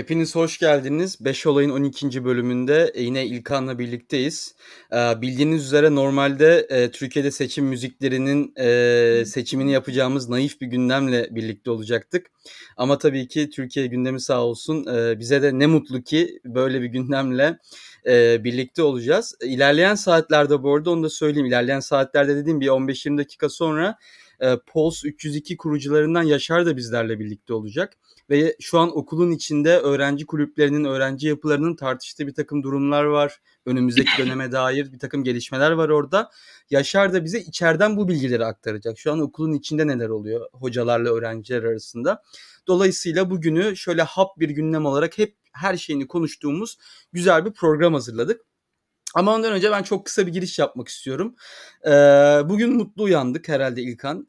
Hepiniz hoş geldiniz. Beş Olay'ın 12. bölümünde yine İlkan'la birlikteyiz. Bildiğiniz üzere normalde Türkiye'de seçim müziklerinin seçimini yapacağımız naif bir gündemle birlikte olacaktık. Ama tabii ki Türkiye gündemi sağ olsun bize de ne mutlu ki böyle bir gündemle birlikte olacağız. İlerleyen saatlerde bu arada onu da söyleyeyim. İlerleyen saatlerde dediğim bir 15-20 dakika sonra Pols 302 kurucularından Yaşar da bizlerle birlikte olacak. Ve şu an okulun içinde öğrenci kulüplerinin, öğrenci yapılarının tartıştığı bir takım durumlar var. Önümüzdeki döneme dair bir takım gelişmeler var orada. Yaşar da bize içeriden bu bilgileri aktaracak. Şu an okulun içinde neler oluyor hocalarla öğrenciler arasında. Dolayısıyla bugünü şöyle hap bir gündem olarak hep her şeyini konuştuğumuz güzel bir program hazırladık. Ama ondan önce ben çok kısa bir giriş yapmak istiyorum. Bugün mutlu uyandık herhalde İlkan.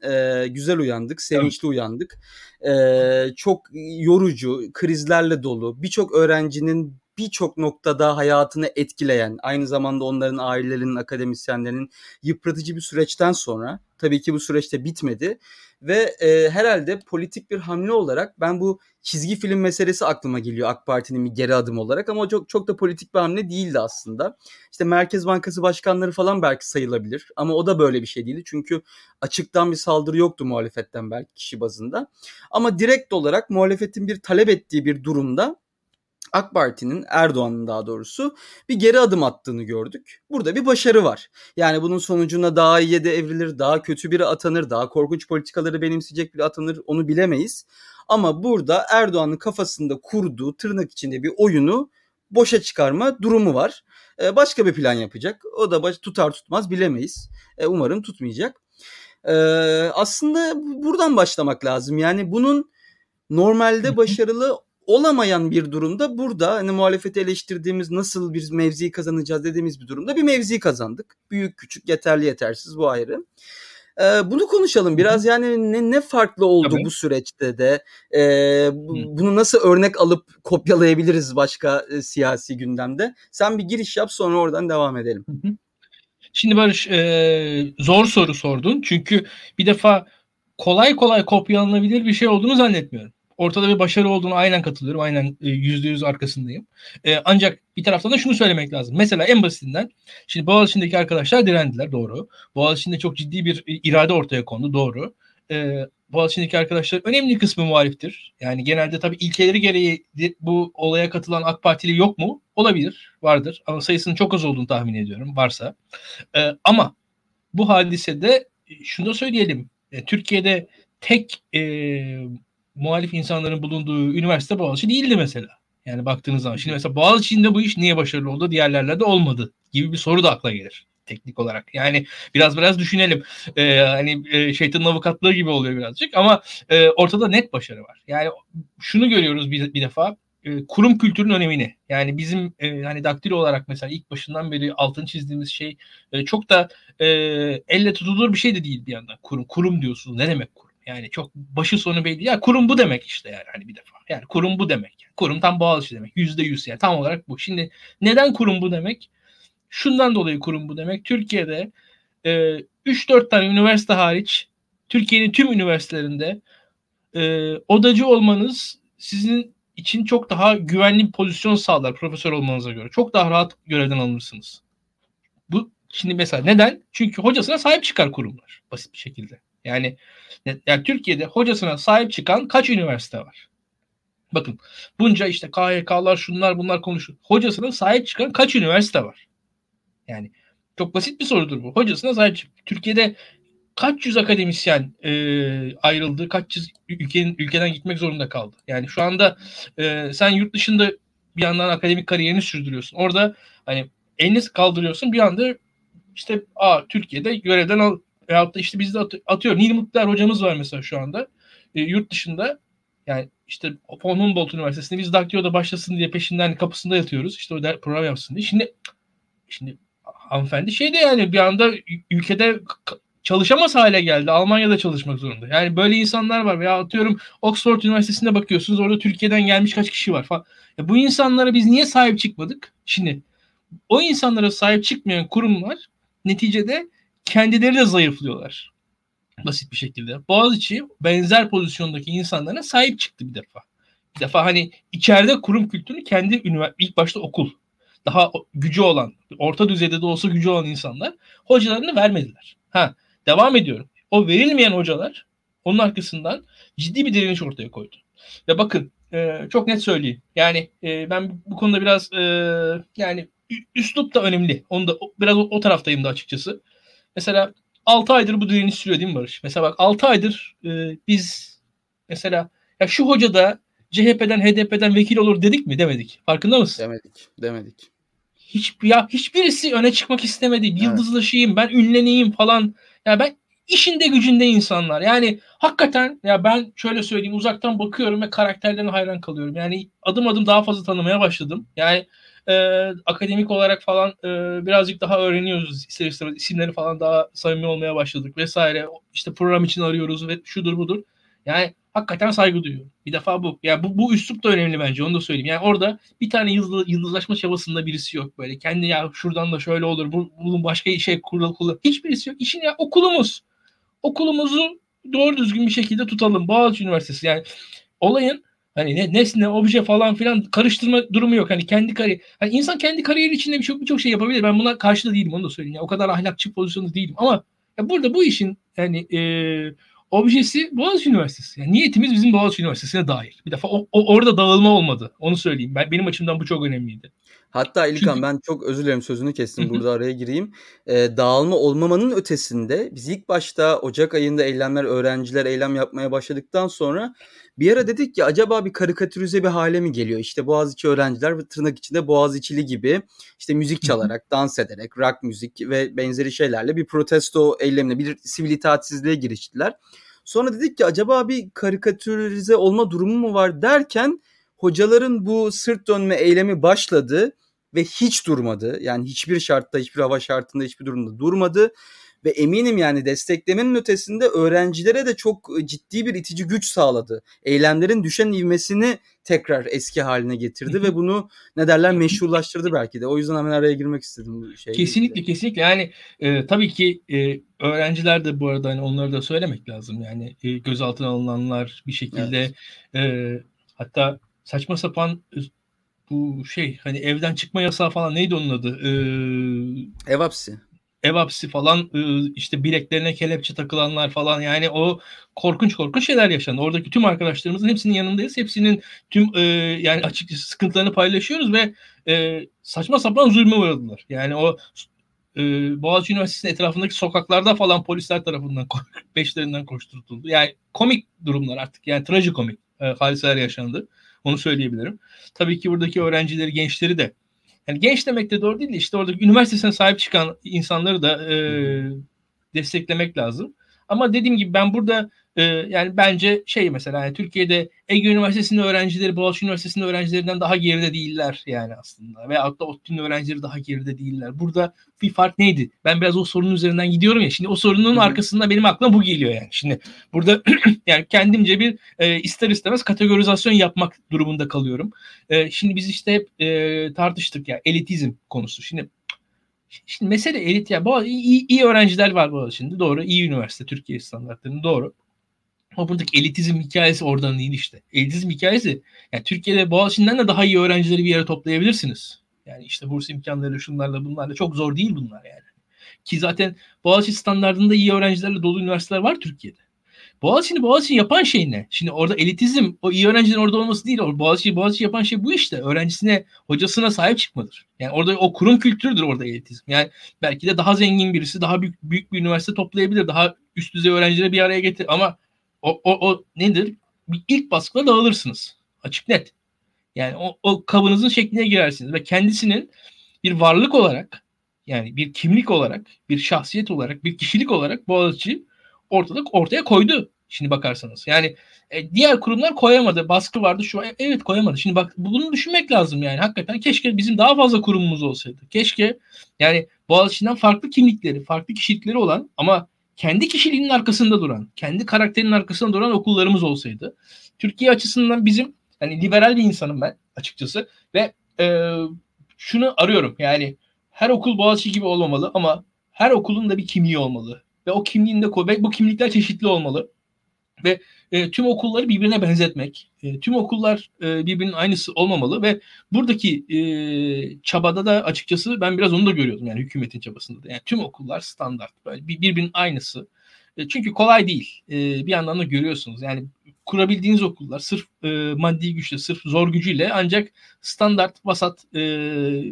Güzel uyandık, sevinçli uyandık. Çok yorucu, krizlerle dolu. Birçok öğrencinin birçok noktada hayatını etkileyen, aynı zamanda onların ailelerinin, akademisyenlerinin yıpratıcı bir süreçten sonra, tabii ki bu süreçte bitmedi ve herhalde politik bir hamle olarak ben bu çizgi film meselesi aklıma geliyor AK Parti'nin bir geri adım olarak ama çok da politik bir hamle değildi aslında. İşte Merkez Bankası başkanları falan belki sayılabilir ama o da böyle bir şey değildi çünkü açıktan bir saldırı yoktu muhalefetten belki kişi bazında ama direkt olarak muhalefetin bir talep ettiği bir durumda AK Parti'nin, Erdoğan'ın daha doğrusu bir geri adım attığını gördük. Burada bir başarı var. Yani bunun sonucunda daha iyiye de evrilir, daha kötü biri atanır, daha korkunç politikaları benimseyecek biri atanır onu bilemeyiz. Ama burada Erdoğan'ın kafasında kurduğu tırnak içinde bir oyunu boşa çıkarma durumu var. Başka bir plan yapacak. O da tutar tutmaz bilemeyiz. Umarım tutmayacak. Aslında buradan başlamak lazım. Yani bunun normalde başarılı olamayan bir durumda burada hani muhalefeti eleştirdiğimiz nasıl bir mevziyi kazanacağız dediğimiz bir durumda bir mevziyi kazandık. Büyük küçük yeterli yetersiz bu ayrı. Bunu konuşalım biraz yani ne farklı oldu tabii. Bu süreçte de bunu nasıl örnek alıp kopyalayabiliriz başka siyasi gündemde. Sen bir giriş yap sonra oradan devam edelim. Hı-hı. Şimdi Barış zor soru sordun çünkü bir defa kolay kolay kopyalanabilir bir şey olduğunu zannetmiyorum. Ortada bir başarı olduğunu aynen katılıyorum. Aynen %100 arkasındayım. Ancak bir taraftan da şunu söylemek lazım. Mesela en basitinden şimdi Boğaziçi'ndeki arkadaşlar direndiler. Doğru. Boğaziçi'nde çok ciddi bir irade ortaya kondu. Doğru. Boğaziçi'ndeki arkadaşlar önemli kısmı muhaliftir. Yani genelde tabii ilkeleri gereği bu olaya katılan AK Partili yok mu? Olabilir. Vardır. Ama sayısının çok az olduğunu tahmin ediyorum. Varsa. Ama bu hadisede şunu da söyleyelim. Türkiye'de tek muhalif insanların bulunduğu üniversite Boğaziçi değildi mesela. Yani baktığınız zaman. Şimdi mesela Boğaziçi'nde bu iş niye başarılı oldu? Diğerlerlerde olmadı gibi bir soru da akla gelir. Teknik olarak. Yani biraz düşünelim. Hani şeytanın avukatlığı gibi oluyor birazcık. Ama ortada net başarı var. Yani şunu görüyoruz bir defa. Kurum kültürünün önemini. Yani bizim hani daktilo olarak mesela ilk başından beri altını çizdiğimiz şey çok da elle tutulur bir şey de değil bir yandan. Kurum diyorsunuz. Ne demek kurum? Yani çok başı sonu belli. Ya kurum bu demek işte yani hani bir defa. Yani kurum bu demek. Yani kurum tam Boğaziçi demek. %100 yani tam olarak bu. Şimdi neden kurum bu demek? Şundan dolayı kurum bu demek. Türkiye'de 3-4 tane üniversite hariç Türkiye'nin tüm üniversitelerinde odacı olmanız sizin için çok daha güvenli bir pozisyon sağlar profesör olmanıza göre. Çok daha rahat görevden alınırsınız. Bu şimdi mesela neden? Çünkü hocasına sahip çıkar kurumlar basit bir şekilde. Yani Türkiye'de hocasına sahip çıkan kaç üniversite var? Bakın bunca işte KYK'lar şunlar bunlar konuşuyor. Hocasına sahip çıkan kaç üniversite var? Yani çok basit bir sorudur bu. Hocasına sahip çıkan. Türkiye'de kaç yüz akademisyen ayrıldı? Kaç yüz ülkeden gitmek zorunda kaldı? Yani şu anda sen yurt dışında bir yandan akademik kariyerini sürdürüyorsun. Orada hani elini kaldırıyorsun bir anda işte Türkiye'de görevden al. Veyahut da işte bizde atıyor. Nil Muttiler hocamız var mesela şu anda. Yurt dışında yani işte Bolton Üniversitesi'nde biz daktiloda başlasın diye peşinden kapısında yatıyoruz. İşte o program yapsın diye. Şimdi hanımefendi şeyde yani bir anda ülkede çalışamaz hale geldi. Almanya'da çalışmak zorunda. Yani böyle insanlar var. Veya atıyorum Oxford Üniversitesi'ne bakıyorsunuz. Orada Türkiye'den gelmiş kaç kişi var falan. Ya bu insanlara biz niye sahip çıkmadık? Şimdi o insanlara sahip çıkmayan kurumlar neticede kendileri de zayıflıyorlar. Basit bir şekilde. Boğaziçi benzer pozisyondaki insanlara sahip çıktı bir defa. Bir defa hani içeride kurum kültürünü kendi ilk başta okul, daha gücü olan, orta düzeyde de olsa gücü olan insanlar hocalarını vermediler. Devam ediyorum. O verilmeyen hocalar onun arkasından ciddi bir direniş ortaya koydu. Ve bakın çok net söyleyeyim. Yani ben bu konuda biraz yani üslup da önemli. Onu da biraz o taraftayım da açıkçası. Mesela 6 aydır bu direniş sürüyor değil mi Barış? Mesela bak 6 aydır biz mesela ya şu hoca da CHP'den HDP'den vekil olur dedik mi? Demedik. Farkında mısın? Demedik. Hiçbirisi öne çıkmak istemedi. Evet. Yıldızlaşayım, ben ünleneyim falan. Ya ben işinde gücünde insanlar. Yani hakikaten ya ben şöyle söyleyeyim, uzaktan bakıyorum ve karakterlerine hayran kalıyorum. Yani adım adım daha fazla tanımaya başladım. Yani akademik olarak falan birazcık daha öğreniyoruz ister istemez. İsimleri falan daha samimi olmaya başladık vesaire. İşte program için arıyoruz ve şudur budur. Yani hakikaten saygı duyuyorum. Bir defa bu. Yani bu üslup da önemli bence. Onu da söyleyeyim. Yani orada bir tane yıldızlaşma çabasında birisi yok böyle. Kendi ya şuradan da şöyle olur. Bunun başka şey kurulu. Hiçbirisi yok. İşin ya okulumuz. Okulumuzu doğru düzgün bir şekilde tutalım. Boğaziçi Üniversitesi. Yani olayın hani nesne, obje falan filan karıştırma durumu yok. Hani kendi kariyeri. Hani insan kendi kariyeri içinde birçok şey yapabilir. Ben buna karşı da değilim. Onu da söyleyeyim. Yani o kadar ahlakçı pozisyonda değilim. Ama ya burada bu işin hani objesi Boğaziçi Üniversitesi. Yani niyetimiz bizim Boğaziçi Üniversitesi'ne dahil. Bir defa orada dağılma olmadı. Onu söyleyeyim. Benim açımdan bu çok önemliydi. Hatta İlkan ben çok özür dilerim sözünü kestim. Burada araya gireyim. Dağılma olmamanın ötesinde biz ilk başta Ocak ayında öğrenciler eylem yapmaya başladıktan sonra bir ara dedik ki acaba bir karikatürize bir hale mi geliyor? İşte Boğaziçi öğrenciler ve tırnak içinde Boğaziçi'li gibi işte müzik çalarak, dans ederek, rock müzik ve benzeri şeylerle bir protesto eylemine, bir sivil itaatsizliğe giriştiler. Sonra dedik ki acaba bir karikatürize olma durumu mu var derken hocaların bu sırt dönme eylemi başladı ve hiç durmadı. Yani hiçbir şartta, hiçbir hava şartında, hiçbir durumda durmadı. Ve eminim yani desteklemenin ötesinde öğrencilere de çok ciddi bir itici güç sağladı. Eylemlerin düşen ivmesini tekrar eski haline getirdi ve bunu meşrulaştırdı belki de. O yüzden hemen araya girmek istedim. Bu şey. Kesinlikle. Yani tabii ki öğrenciler de bu arada hani onları da söylemek lazım. Yani gözaltına alınanlar bir şekilde hatta saçma sapan bu hani evden çıkma yasağı falan neydi onun adı? Ev hapsi. Ev hapsi falan işte bileklerine kelepçe takılanlar falan yani o korkunç şeyler yaşandı. Oradaki tüm arkadaşlarımızın hepsinin yanındayız. Hepsinin tüm yani açıkçası sıkıntılarını paylaşıyoruz ve saçma sapan zulme uğradılar. Yani o Boğaziçi Üniversitesi'nin etrafındaki sokaklarda falan polisler tarafından peşlerinden koşturtuldu. Yani komik durumlar artık yani trajikomik hadiseler yaşandı. Onu söyleyebilirim. Tabii ki buradaki öğrencileri, gençleri de yani genç demek de doğru değil de işte oradaki üniversitesine sahip çıkan insanları da desteklemek lazım. Ama dediğim gibi ben burada yani bence mesela yani Türkiye'de Ege Üniversitesi'nin öğrencileri Boğaziçi Üniversitesi'nin öğrencilerinden daha geride değiller yani aslında. Veyahut da ODTÜ'nün öğrencileri daha geride değiller. Burada bir fark neydi? Ben biraz o sorunun üzerinden gidiyorum ya. Şimdi o sorunun arkasından benim aklıma bu geliyor yani. Şimdi burada yani kendimce bir ister istemez kategorizasyon yapmak durumunda kalıyorum. Şimdi biz işte hep tartıştık ya elitizm konusu. Şimdi mesele elit ya. İyi öğrenciler var Boğaziçi'nde. Doğru. İyi üniversite Türkiye standartlarının doğru. Ama buradaki elitizm hikayesi oradan değil işte. Elitizm hikayesi yani Türkiye'de Boğaziçi'nden de daha iyi öğrencileri bir yere toplayabilirsiniz. Yani işte burs imkanları şunlarla bunlarla çok zor değil bunlar yani. Ki zaten Boğaziçi standartında iyi öğrencilerle dolu üniversiteler var Türkiye'de. Boğaziçi'ni yapan şey ne? Şimdi orada elitizm o iyi öğrencilerin orada olması değil. Boğaziçi yapan şey bu işte. Öğrencisine, hocasına sahip çıkmadır. Yani orada o kurum kültürüdür orada elitizm. Yani belki de daha zengin birisi daha büyük bir üniversite toplayabilir. Daha üst düzey öğrencileri bir araya getirir ama o nedir? Bir ilk baskıda dağılırsınız. Açık net. Yani o kabınızın şekline girersiniz ve kendisinin bir varlık olarak yani bir kimlik olarak, bir şahsiyet olarak, bir kişilik olarak Boğaziçi ortaya koydu. Şimdi bakarsanız. Yani diğer kurumlar koyamadı. Baskı vardı şu an. Evet koyamadı. Şimdi bak bunu düşünmek lazım yani. Hakikaten keşke bizim daha fazla kurumumuz olsaydı. Keşke yani Boğaziçi'nden farklı kimlikleri, farklı kişilikleri olan ama kendi kişiliğinin arkasında duran, kendi karakterinin arkasında duran okullarımız olsaydı. Türkiye açısından bizim, hani liberal bir insanım ben açıkçası ve şunu arıyorum yani her okul Boğaziçi gibi olmamalı ama her okulun da bir kimliği olmalı. Ve o kimliğinde bu kimlikler çeşitli olmalı. ve tüm okulları birbirine benzetmek, tüm okullar birbirinin aynısı olmamalı ve buradaki çabada da açıkçası ben biraz onu da görüyordum, yani hükümetin çabasında da. Yani tüm okullar standart, böyle birbirinin aynısı. Çünkü kolay değil. Bir yandan da görüyorsunuz. Yani kurabildiğiniz okullar sırf maddi güçle, sırf zor gücüyle ancak standart, vasat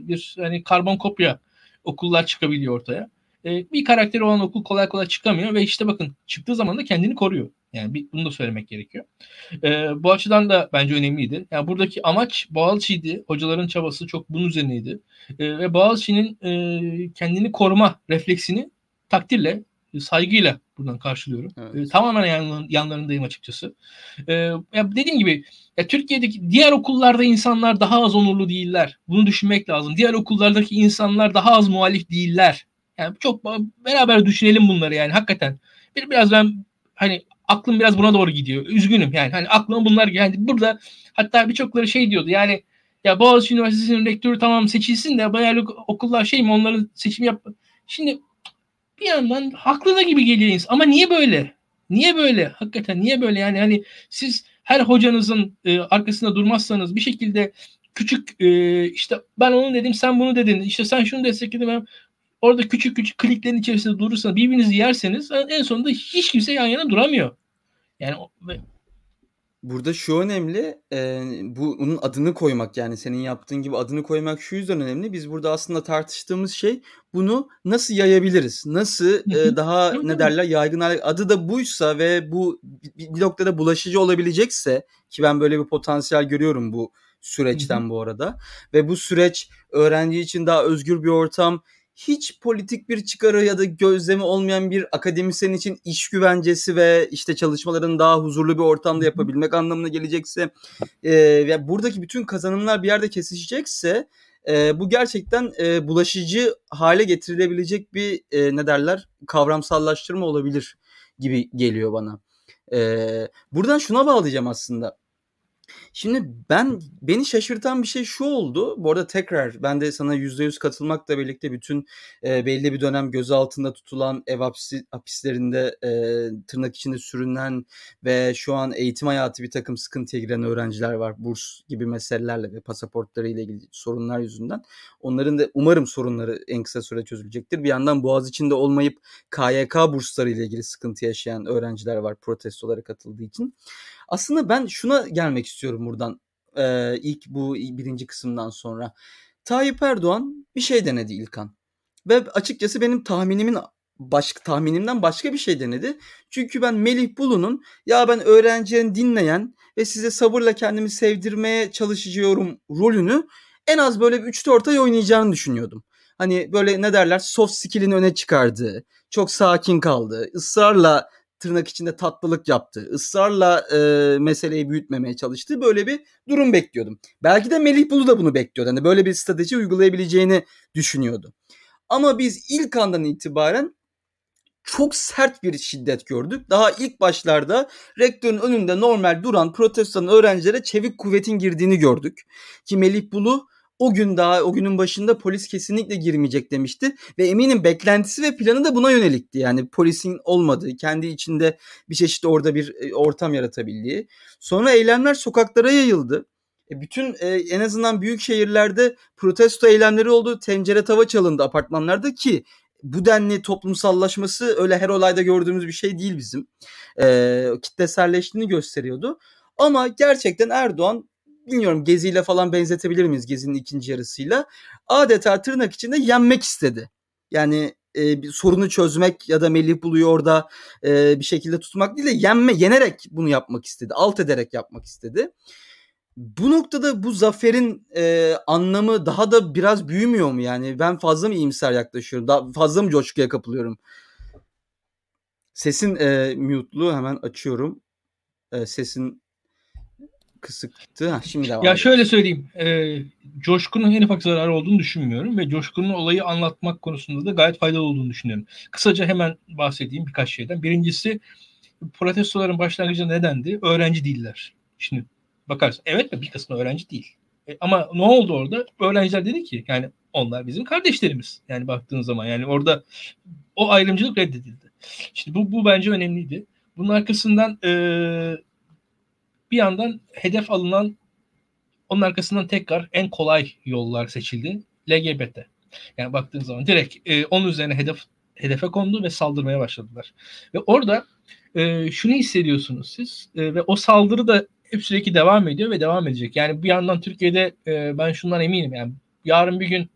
bir hani karbon kopya okullar çıkabiliyor ortaya. Bir karakteri olan okul kolay kolay çıkamıyor ve işte bakın çıktığı zaman da kendini koruyor. Yani bunu da söylemek gerekiyor. Bu açıdan da bence önemliydi. Yani buradaki amaç Boğaziçi'ydi. Hocaların çabası çok bunun üzerineydi. Ve Boğaziçi'nin kendini koruma refleksini takdirle, saygıyla buradan karşılıyorum. Evet. Tamamen yanlarındayım açıkçası. Ya dediğim gibi ya Türkiye'deki diğer okullarda insanlar daha az onurlu değiller. Bunu düşünmek lazım. Diğer okullardaki insanlar daha az muhalif değiller. Yani çok beraber düşünelim bunları yani hakikaten. Biraz ben hani aklım biraz buna doğru gidiyor. Üzgünüm yani. Hani aklıma bunlar geldi. Burada hatta birçokları şey diyordu yani ya Boğaziçi Üniversitesi'nin rektörü tamam seçilsin de bayağı okullar şey mi onların seçimi yap. Şimdi bir yandan haklı da gibi geliyor insan. Ama niye böyle? Niye böyle? Hakikaten niye böyle? Yani hani siz her hocanızın arkasında durmazsanız bir şekilde küçük işte ben onu dedim sen bunu dedin. İşte sen şunu destekledin. Orada küçük küçük kliklerin içerisinde durursanız birbirinizi yerseniz en sonunda hiç kimse yan yana duramıyor. Yani burada şu önemli, bunun adını koymak, yani senin yaptığın gibi adını koymak şu yüzden önemli. Biz burada aslında tartıştığımız şey bunu nasıl yayabiliriz? Nasıl daha ne derler yaygın adı da buysa ve bu bir noktada bulaşıcı olabilecekse ki ben böyle bir potansiyel görüyorum bu süreçten bu arada. Ve bu süreç öğrenci için daha özgür bir ortam, hiç politik bir çıkarı ya da gözlemi olmayan bir akademisyen için iş güvencesi ve işte çalışmaların daha huzurlu bir ortamda yapabilmek anlamına gelecekse ve buradaki bütün kazanımlar bir yerde kesişecekse bu gerçekten bulaşıcı hale getirilebilecek bir kavramsallaştırma olabilir gibi geliyor bana. Buradan şuna bağlayacağım aslında. Şimdi beni şaşırtan bir şey şu oldu. Bu arada tekrar ben de sana %100 katılmakla birlikte bütün belli bir dönem gözaltında tutulan ev hapislerinde tırnak içinde sürünen ve şu an eğitim hayatı bir takım sıkıntıya giren öğrenciler var. Burs gibi meselelerle ve pasaportlarıyla ilgili sorunlar yüzünden. Onların da umarım sorunları en kısa süre çözülecektir. Bir yandan Boğaziçi'nde olmayıp KYK burslarıyla ilgili sıkıntı yaşayan öğrenciler var protestolara katıldığı için. Aslında ben şuna gelmek istiyorum buradan ilk bu birinci kısımdan sonra. Tayyip Erdoğan bir şey denedi İlkan. Ve açıkçası benim tahminimden başka bir şey denedi. Çünkü ben Melih Bulu'nun ya ben öğrencilerini dinleyen ve size sabırla kendimi sevdirmeye çalışıyorum rolünü en az böyle bir 3-4 ay oynayacağını düşünüyordum. Hani böyle soft skill'ini öne çıkardığı, çok sakin kaldığı, ısrarla tırnak içinde tatlılık yaptığı, ısrarla meseleyi büyütmemeye çalıştığı böyle bir durum bekliyordum. Belki de Melih Bulu da bunu bekliyordu. Yani böyle bir strateji uygulayabileceğini düşünüyordu. Ama biz ilk andan itibaren çok sert bir şiddet gördük. Daha ilk başlarda rektörün önünde normal duran protestan öğrencilere çevik kuvvetin girdiğini gördük. Ki Melih Bulu o günün başında polis kesinlikle girmeyecek demişti ve eminim beklentisi ve planı da buna yönelikti. Yani polisin olmadığı, kendi içinde bir çeşit orada bir ortam yaratabildiği. Sonra eylemler sokaklara yayıldı. Bütün en azından büyük şehirlerde protesto eylemleri oldu. Tencere tava çalındı apartmanlarda ki bu denli toplumsallaşması öyle her olayda gördüğümüz bir şey değil bizim. Kitleselleştiğini gösteriyordu. Ama gerçekten Erdoğan, bilmiyorum Gezi'yle falan benzetebilir miyiz, Gezi'nin ikinci yarısıyla? Adeta tırnak içinde yenmek istedi. Yani bir sorunu çözmek ya da Melih Bulu'yu orada bir şekilde tutmak değil de yenerek bunu yapmak istedi. Alt ederek yapmak istedi. Bu noktada bu zaferin anlamı daha da biraz büyümüyor mu? Yani ben fazla mı iyimser yaklaşıyorum? Daha fazla mı coşkuya kapılıyorum? Sesin mute'lu, hemen açıyorum. Sesin kısıktı. Şimdi devam. Ya şöyle söyleyeyim. Coşkun'un en ufak zararı olduğunu düşünmüyorum ve Coşkun'un olayı anlatmak konusunda da gayet faydalı olduğunu düşünüyorum. Kısaca hemen bahsedeyim birkaç şeyden. Birincisi, protestoların başlangıcında nedendi? Öğrenci değiller. Şimdi bakarsın. Evet mi? Bir kısmı öğrenci değil. Ama ne oldu orada? Öğrenciler dedi ki yani onlar bizim kardeşlerimiz. Yani baktığın zaman yani orada o ayrımcılık reddedildi. Şimdi bu bence önemliydi. Bunun arkasından bir yandan hedef alınan, onun arkasından tekrar en kolay yollar seçildi. LGBT. Yani baktığın zaman direkt onun üzerine hedefe kondu ve saldırmaya başladılar. Ve orada şunu hissediyorsunuz siz ve o saldırı da hep sürekli devam ediyor ve devam edecek. Yani bir yandan Türkiye'de ben şundan eminim, yani yarın bir gün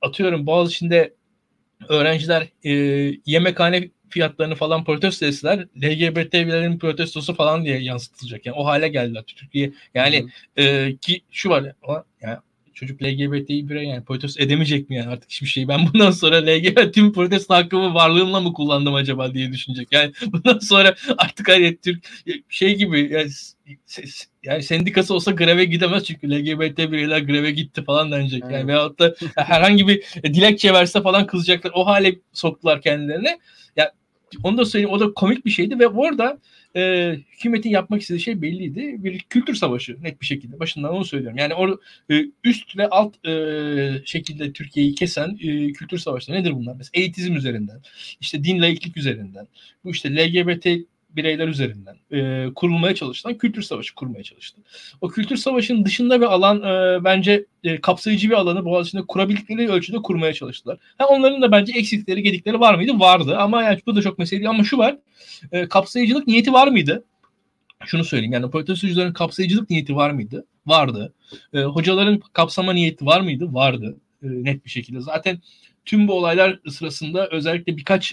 atıyorum Boğaziçi'nde öğrenciler yemekhane fiyatlarını falan protesto etseler, LGBT bireylerin protestosu falan diye yansıtılacak. Yani o hale geldiler Türkiye. Yani ki şu var yani, çocuk LGBT'yi birey, yani protesto edemeyecek mi yani artık hiçbir şeyi? Ben bundan sonra LGBT'nin protesto hakkımı varlığımla mı kullandım acaba diye düşünecek. Yani bundan sonra artık hani Türk şey gibi yani sendikası olsa greve gidemez çünkü LGBT bireyler greve gitti falan denecek. Yani evet. Veyahut da herhangi bir dilekçe verse falan kızacaklar. O hale soktular kendilerini. Ya yani, onu da söyleyeyim, o da komik bir şeydi ve orada hükümetin yapmak istediği şey belliydi. Bir kültür savaşı net bir şekilde. Başından onu söylüyorum. Yani o üst ve alt şekilde Türkiye'yi kesen kültür savaşları nedir bunlar? Mesela eğitizm üzerinden, işte din laiklik üzerinden, bu işte LGBT bireyler üzerinden kurulmaya çalışılan kültür savaşı kurmaya çalıştı. O kültür savaşının dışında bir alan bence kapsayıcı bir alanı Boğaziçi'nde kurabildikleri ölçüde kurmaya çalıştılar. Yani onların da bence eksikleri, gedikleri var mıydı? Vardı. Ama yani bu da çok mesele değil. Ama şu var, kapsayıcılık niyeti var mıydı? Şunu söyleyeyim, yani protestocuların kapsayıcılık niyeti var mıydı? Vardı. Hocaların kapsama niyeti var mıydı? Vardı. Net bir şekilde. Zaten tüm bu olaylar sırasında özellikle birkaç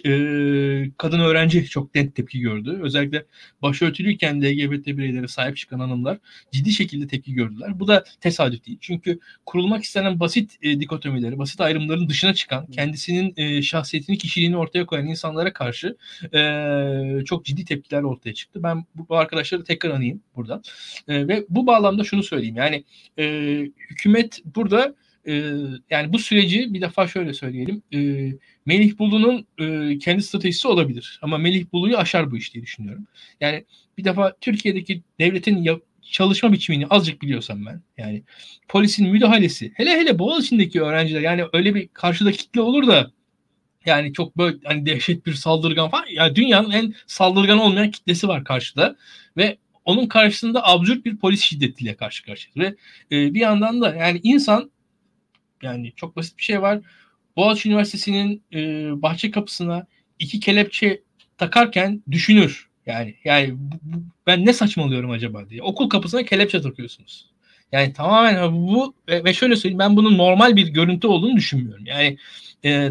kadın öğrenci çok net tepki gördü. Özellikle başörtülüyken LGBT bireylere sahip çıkan hanımlar ciddi şekilde tepki gördüler. Bu da tesadüf değil. Çünkü kurulmak istenen basit dikotomileri, basit ayrımların dışına çıkan, kendisinin şahsiyetini, kişiliğini ortaya koyan insanlara karşı çok ciddi tepkiler ortaya çıktı. Ben bu arkadaşları tekrar anayım buradan. Ve bu bağlamda şunu söyleyeyim. Yani hükümet burada yani bu süreci bir defa şöyle söyleyelim. Melih Bulu'nun kendi stratejisi olabilir. Ama Melih Bulu'yu aşar bu iş diye düşünüyorum. Yani bir defa Türkiye'deki devletin çalışma biçimini azıcık biliyorsam ben. Yani polisin müdahalesi. Hele Boğaziçi'ndeki öğrenciler. Yani öyle bir karşıda kitle olur da. Yani çok böyle hani dehşet bir saldırgan falan. Yani dünyanın en saldırgan olmayan kitlesi var karşıda. Ve onun karşısında absürt bir polis şiddetiyle karşı karşıya. Ve bir yandan da yani insan, yani çok basit bir şey var. Boğaziçi Üniversitesi'nin bahçe kapısına 2 kelepçe takarken düşünür. Yani ben ne saçmalıyorum acaba diye. Okul kapısına kelepçe takıyorsunuz. Yani tamamen bu ve şöyle söyleyeyim, ben bunun normal bir görüntü olduğunu düşünmüyorum. Yani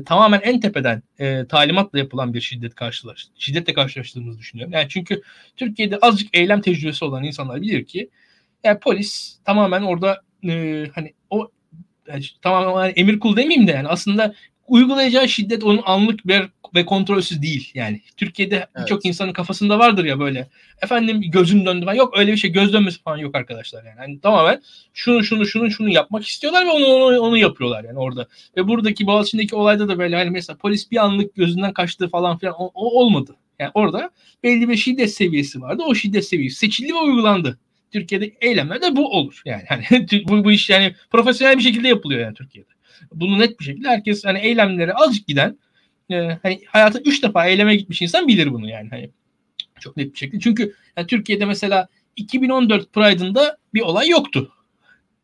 tamamen en tepeden talimatla yapılan bir şiddetle karşılaştığımızı düşünüyorum. Yani çünkü Türkiye'de azıcık eylem tecrübesi olan insanlar bilir ki yani polis tamamen orada hani o tamamen emir kul demeyeyim de yani aslında uygulayacağı şiddet onun anlık ve kontrolsüz değil. Yani Türkiye'de birçok insanın kafasında vardır ya böyle. Efendim gözüm döndü falan. Yok öyle bir şey, göz dönmesi falan yok arkadaşlar yani. Yani tamamen şunu yapmak istiyorlar ve onu yapıyorlar yani orada. Ve buradaki Boğaziçi'ndeki olayda da böyle hani mesela polis bir anlık gözünden kaçtı falan filan o olmadı. Yani orada belli bir şiddet seviyesi vardı. O şiddet seviyesi seçildi ve uygulandı. Türkiye'deki eylemlerde bu olur. Yani bu iş yani profesyonel bir şekilde yapılıyor yani Türkiye'de. Bunu net bir şekilde herkes hani eylemlere azıcık giden hani hayata 3 defa eyleme gitmiş insan bilir bunu yani. Hani çok net bir şekilde. Çünkü yani Türkiye'de mesela 2014 Pride'ında bir olay yoktu.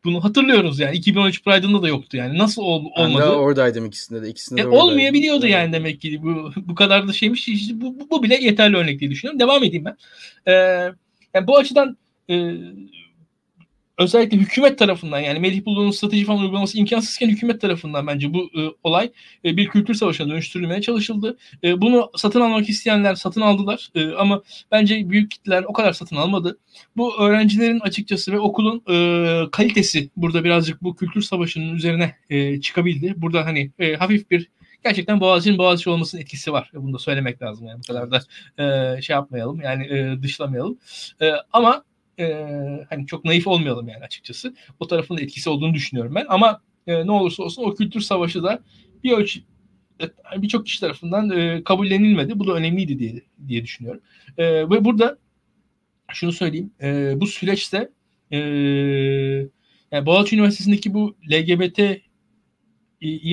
Bunu hatırlıyoruz yani. 2013 Pride'ında da yoktu yani. Nasıl olmadı? Ben oradaydım ikisinde de. İkisinde de olmayabiliyordu yani demek ki. Bu kadar da şeymiş. İşte bu bile yeterli örnek diye düşünüyorum. Devam edeyim ben. Yani bu açıdan özellikle hükümet tarafından yani Melih Bulu'nun strateji falan uygulaması imkansızken hükümet tarafından bence bu olay bir kültür savaşına dönüştürülmeye çalışıldı. Bunu satın almak isteyenler satın aldılar ama bence büyük kitleler o kadar satın almadı. Bu öğrencilerin açıkçası ve okulun kalitesi burada birazcık bu kültür savaşının üzerine çıkabildi. Burada hani hafif bir gerçekten Boğaziçi olmasının etkisi var. Bunu da söylemek lazım yani bu kadar da şey yapmayalım yani dışlamayalım. Ama hani çok naif olmayalım yani açıkçası. O tarafın da etkisi olduğunu düşünüyorum ben. Ama ne olursa olsun o kültür savaşı da birçok kişi tarafından kabullenilmedi. Bu da önemliydi diye düşünüyorum. Ve burada şunu söyleyeyim. Bu süreçte yani Boğaziçi Üniversitesi'ndeki bu LGBTİ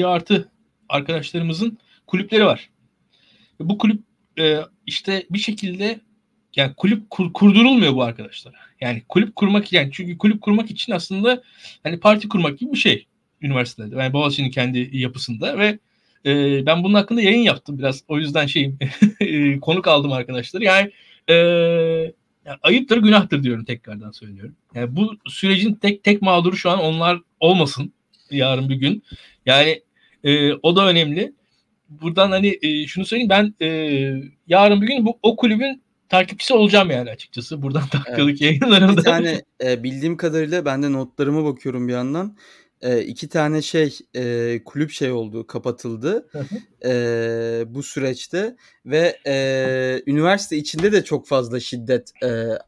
artı arkadaşlarımızın kulüpleri var. Bu kulüp işte bir şekilde yani kulüp kurdurulmuyor bu arkadaşlar. Yani kulüp kurmak, yani çünkü kulüp kurmak için aslında hani parti kurmak gibi bir şey üniversitede. Yani Boğaziçi'nin kendi yapısında ve ben bunun hakkında yayın yaptım biraz. O yüzden konuk aldım arkadaşlar. Yani ayıptır, günahtır diyorum, tekrardan söylüyorum. Yani bu sürecin tek mağduru şu an onlar olmasın yarın bir gün. Yani o da önemli. Buradan hani şunu söyleyeyim, ben yarın bir gün o kulübün takipçisi olacağım yani açıkçası. Buradan dakikalık yayınlarımda. Bir tane bildiğim kadarıyla, ben de notlarıma bakıyorum bir yandan. İki tane kulüp oldu, kapatıldı bu süreçte ve üniversite içinde de çok fazla şiddet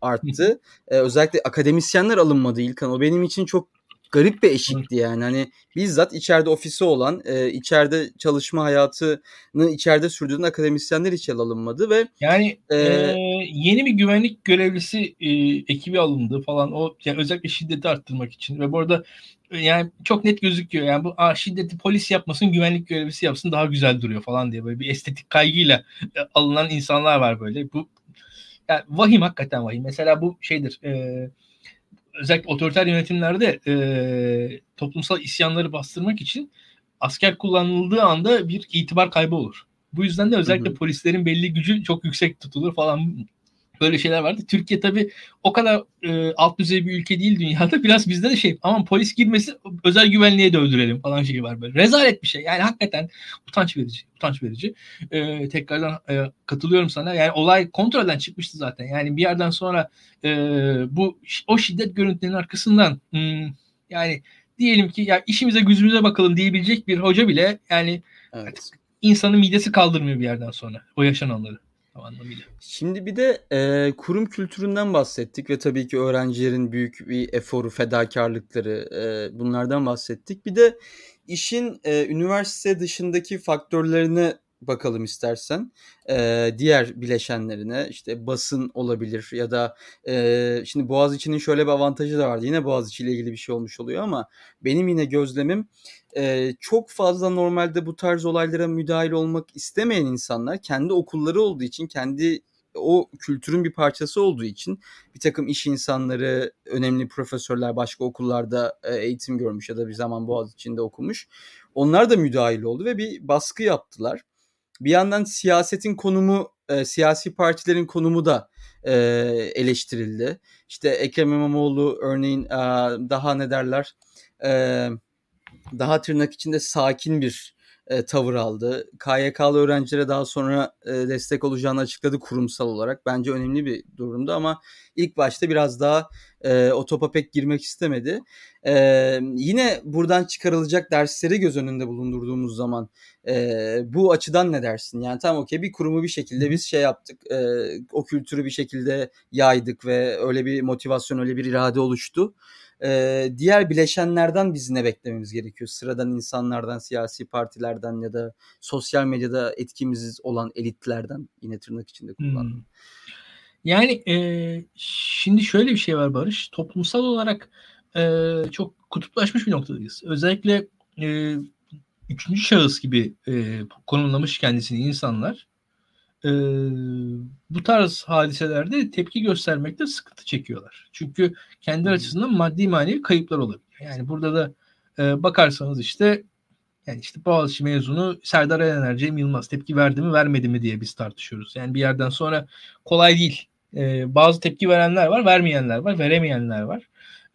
arttı. Özellikle akademisyenler alınmadı İlkan. O benim için çok garip bir eşikti yani. Hani bizzat içeride ofisi olan, içeride çalışma hayatını içeride sürdüren akademisyenler içeri alınmadı ve yani yeni bir güvenlik görevlisi ekibi alındı falan. O yani özellikle şiddeti arttırmak için ve bu arada yani çok net gözüküyor. Yani bu şiddeti polis yapmasın, güvenlik görevlisi yapsın, daha güzel duruyor falan diye böyle bir estetik kaygıyla alınan insanlar var böyle. Bu yani vahim, hakikaten vahim. Mesela bu özellikle otoriter yönetimlerde toplumsal isyanları bastırmak için asker kullanıldığı anda bir itibar kaybı olur. Bu yüzden de özellikle polislerin belli gücü çok yüksek tutulur falan. Böyle şeyler vardı. Türkiye tabii o kadar alt düzey bir ülke değil dünyada. Biraz bizde de aman polis girmesin, özel güvenliğe de öldürelim falan şeyi var böyle. Rezalet bir şey. Yani hakikaten utanç verici. Utanç verici. Tekrardan katılıyorum sana. Yani olay kontrolden çıkmıştı zaten. Yani bir yerden sonra o şiddet görüntülerinin arkasından yani diyelim ki ya işimize gücümüze bakalım diyebilecek bir hoca bile yani evet, insanın midesi kaldırmıyor bir yerden sonra o yaşananları. Şimdi bir de kurum kültüründen bahsettik ve tabii ki öğrencilerin büyük bir eforu, fedakarlıkları bunlardan bahsettik. Bir de işin üniversite dışındaki faktörlerine bakalım istersen. Diğer bileşenlerine, işte basın olabilir ya da şimdi Boğaziçi'nin şöyle bir avantajı da vardı. Yine Boğaziçi ile ilgili bir şey olmuş oluyor ama benim yine gözlemim çok fazla normalde bu tarz olaylara müdahil olmak istemeyen insanlar kendi okulları olduğu için, kendi o kültürün bir parçası olduğu için bir takım iş insanları, önemli profesörler başka okullarda eğitim görmüş ya da bir zaman Boğaziçi'nde okumuş. Onlar da müdahil oldu ve bir baskı yaptılar. Bir yandan siyasetin konumu, siyasi partilerin konumu da eleştirildi. İşte Ekrem İmamoğlu örneğin daha daha tırnak içinde sakin bir tavır aldı. KYK'lı öğrencilere daha sonra destek olacağını açıkladı kurumsal olarak. Bence önemli bir durumdu ama ilk başta biraz daha o topa pek girmek istemedi. Yine buradan çıkarılacak dersleri göz önünde bulundurduğumuz zaman bu açıdan ne dersin? Yani tamam, okey, bir kurumu bir şekilde biz yaptık, o kültürü bir şekilde yaydık ve öyle bir motivasyon, öyle bir irade oluştu. Diğer bileşenlerden biz ne beklememiz gerekiyor? Sıradan insanlardan, siyasi partilerden ya da sosyal medyada etkimiz olan elitlerden, yine tırnak içinde kullandım. Yani şimdi şöyle bir şey var Barış. Toplumsal olarak çok kutuplaşmış bir noktadayız. Özellikle üçüncü şahıs gibi konumlamış kendisini insanlar bu tarz hadiselerde tepki göstermekte sıkıntı çekiyorlar. Çünkü kendi açısından maddi manevi kayıplar olabilir. Yani burada da bakarsanız işte Boğaziçi mezunu Serdar Ayener, Cem Yılmaz tepki verdi mi vermedi mi diye biz tartışıyoruz. Yani bir yerden sonra kolay değil. Bazı tepki verenler var, vermeyenler var, veremeyenler var.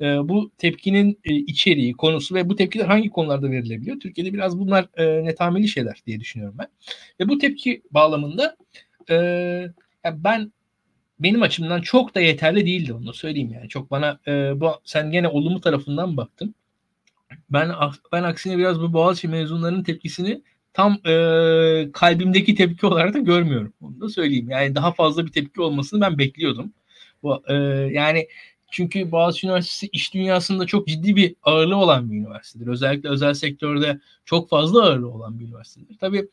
Bu tepkinin içeriği, konusu ve bu tepkiler hangi konularda verilebiliyor? Türkiye'de biraz bunlar netameli şeyler diye düşünüyorum ben. Ve bu tepki bağlamında benim açımdan çok da yeterli değildi, onu söyleyeyim yani. Çok bana sen gene olumlu tarafından baktın. Ben aksine biraz bu Boğaziçi mezunlarının tepkisini tam kalbimdeki tepki olarak da görmüyorum. Onu da söyleyeyim. Yani daha fazla bir tepki olmasını ben bekliyordum. Çünkü Boğaziçi Üniversitesi iş dünyasında çok ciddi bir ağırlığı olan bir üniversitedir. Özellikle özel sektörde çok fazla ağırlığı olan bir üniversitedir. Tabii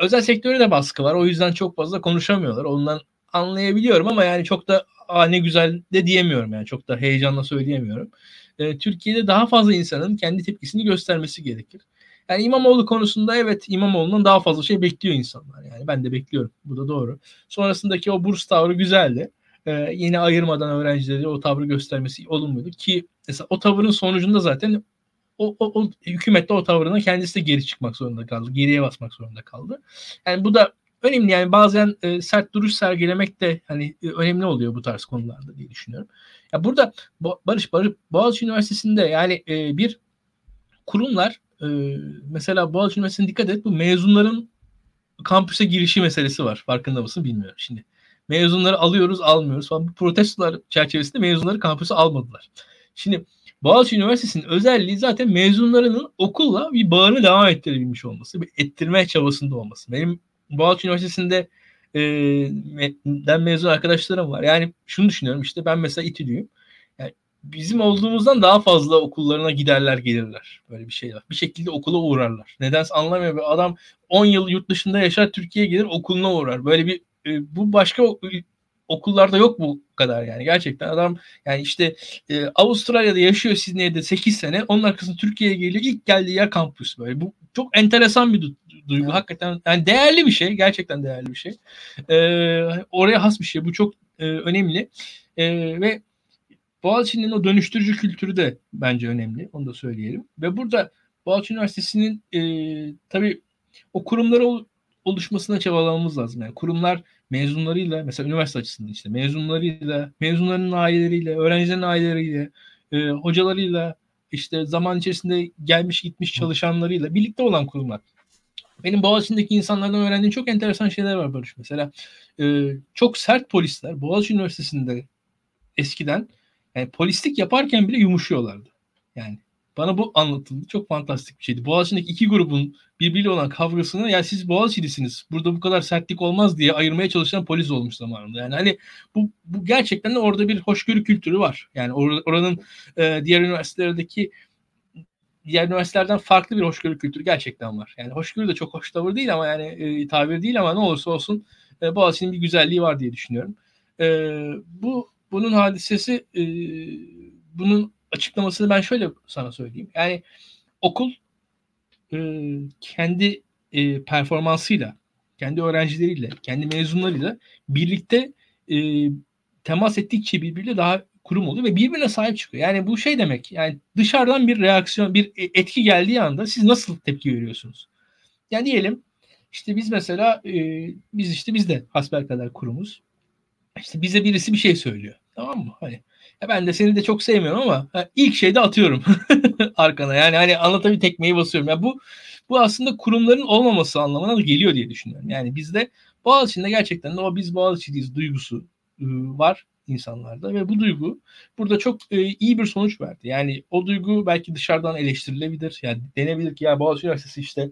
özel sektöre de baskı var. O yüzden çok fazla konuşamıyorlar. Ondan anlayabiliyorum ama yani çok da ne güzel de diyemiyorum. Yani çok da heyecanla söyleyemiyorum. Türkiye'de daha fazla insanın kendi tepkisini göstermesi gerekir. Yani İmamoğlu konusunda evet, İmamoğlu'ndan daha fazla şey bekliyor insanlar. Yani ben de bekliyorum. Bu da doğru. Sonrasındaki o burs tavrı güzeldi. Yine ayırmadan öğrencileri o tavrı göstermesi olmuyordu ki mesela o tavrın sonucunda zaten o hükümet de o tavrına kendisi de geri çıkmak zorunda kaldı. Geriye basmak zorunda kaldı. Yani bu da önemli. Yani bazen sert duruş sergilemek de hani önemli oluyor bu tarz konularda diye düşünüyorum. Ya burada Barış Boğaziçi Üniversitesi'nde yani bir kurumlar mesela Boğaziçi Üniversitesi'ne dikkat et, bu mezunların kampüse girişi meselesi var. Farkında mısın bilmiyorum şimdi. Mezunları alıyoruz, almıyoruz falan. Bu protestolar çerçevesinde mezunları kampüse almadılar. Şimdi Boğaziçi Üniversitesi'nin özelliği zaten mezunlarının okulla bir bağını devam ettirebilmiş olması, bir ettirme çabasında olması. Benim Boğaziçi Üniversitesi'nde mezun arkadaşlarım var. Yani şunu düşünüyorum, işte ben mesela İTÜ'lüyüm. Yani bizim olduğumuzdan daha fazla okullarına giderler gelirler. Böyle bir şey var. Bir şekilde okula uğrarlar. Nedense anlamıyorum. Adam 10 yıl yurt dışında yaşar, Türkiye'ye gelir, okuluna uğrar. Böyle bir bu başka okullarda yok bu kadar yani. Gerçekten adam yani işte Avustralya'da yaşıyor, Sydney'de 8 sene. Onun arkasında Türkiye'ye geliyor. İlk geldiği yer kampüs böyle. Bu çok enteresan bir duygu. Evet. Hakikaten yani değerli bir şey. Gerçekten değerli bir şey. Oraya has bir şey. Bu çok önemli. Ve Boğaziçi'nin o dönüştürücü kültürü de bence önemli. Onu da söyleyelim. Ve burada Boğaziçi Üniversitesi'nin tabii o kurumları oluşmasına çabalamamız lazım. Yani kurumlar mezunlarıyla, mesela üniversite açısından işte mezunlarıyla, mezunların aileleriyle, öğrencilerin aileleriyle, hocalarıyla, işte zaman içerisinde gelmiş gitmiş çalışanlarıyla birlikte olan kurumlar. Benim Boğaziçi'ndeki insanlardan öğrendiğim çok enteresan şeyler var Barış. Mesela çok sert polisler Boğaziçi Üniversitesi'nde eskiden yani polislik yaparken bile yumuşuyorlardı. Yani bana bu anlatıldı. Çok fantastik bir şeydi. Boğaziçi'ndeki iki grubun birbiriyle olan kavgasını ya siz Boğaziçi'lisiniz, burada bu kadar sertlik olmaz diye ayırmaya çalışan polis olmuş zamanında. Yani hani bu gerçekten de orada bir hoşgörü kültürü var. Yani oranın diğer üniversitelerden farklı bir hoşgörü kültürü gerçekten var. Yani hoşgörü de çok hoş tavır değil ama yani tabir değil ama ne olursa olsun Boğaziçi'nin bir güzelliği var diye düşünüyorum. Bunun hadisesi bunun açıklamasını ben şöyle sana söyleyeyim. Yani okul kendi performansıyla, kendi öğrencileriyle, kendi mezunlarıyla birlikte temas ettikçe birbiriyle daha kurum oluyor ve birbirine sahip çıkıyor. Yani bu şey demek, yani dışarıdan bir reaksiyon, bir etki geldiği anda siz nasıl tepki veriyorsunuz? Yani diyelim işte biz mesela biz de hasbelkader kurumuz. İşte bize birisi bir şey söylüyor. Tamam mı? Hani ben de seni de çok sevmiyorum ama ilk şeyde atıyorum arkana. Yani hani anlatabilir tekmeyi basıyorum. Yani bu aslında kurumların olmaması anlamına da geliyor diye düşünüyorum. Yani bizde Boğaziçi'nde gerçekten de o biz Boğaziçi'liyiz duygusu var insanlarda ve bu duygu burada çok iyi bir sonuç verdi. Yani o duygu belki dışarıdan eleştirilebilir. Yani denebilir ki ya Boğaziçi Üniversitesi işte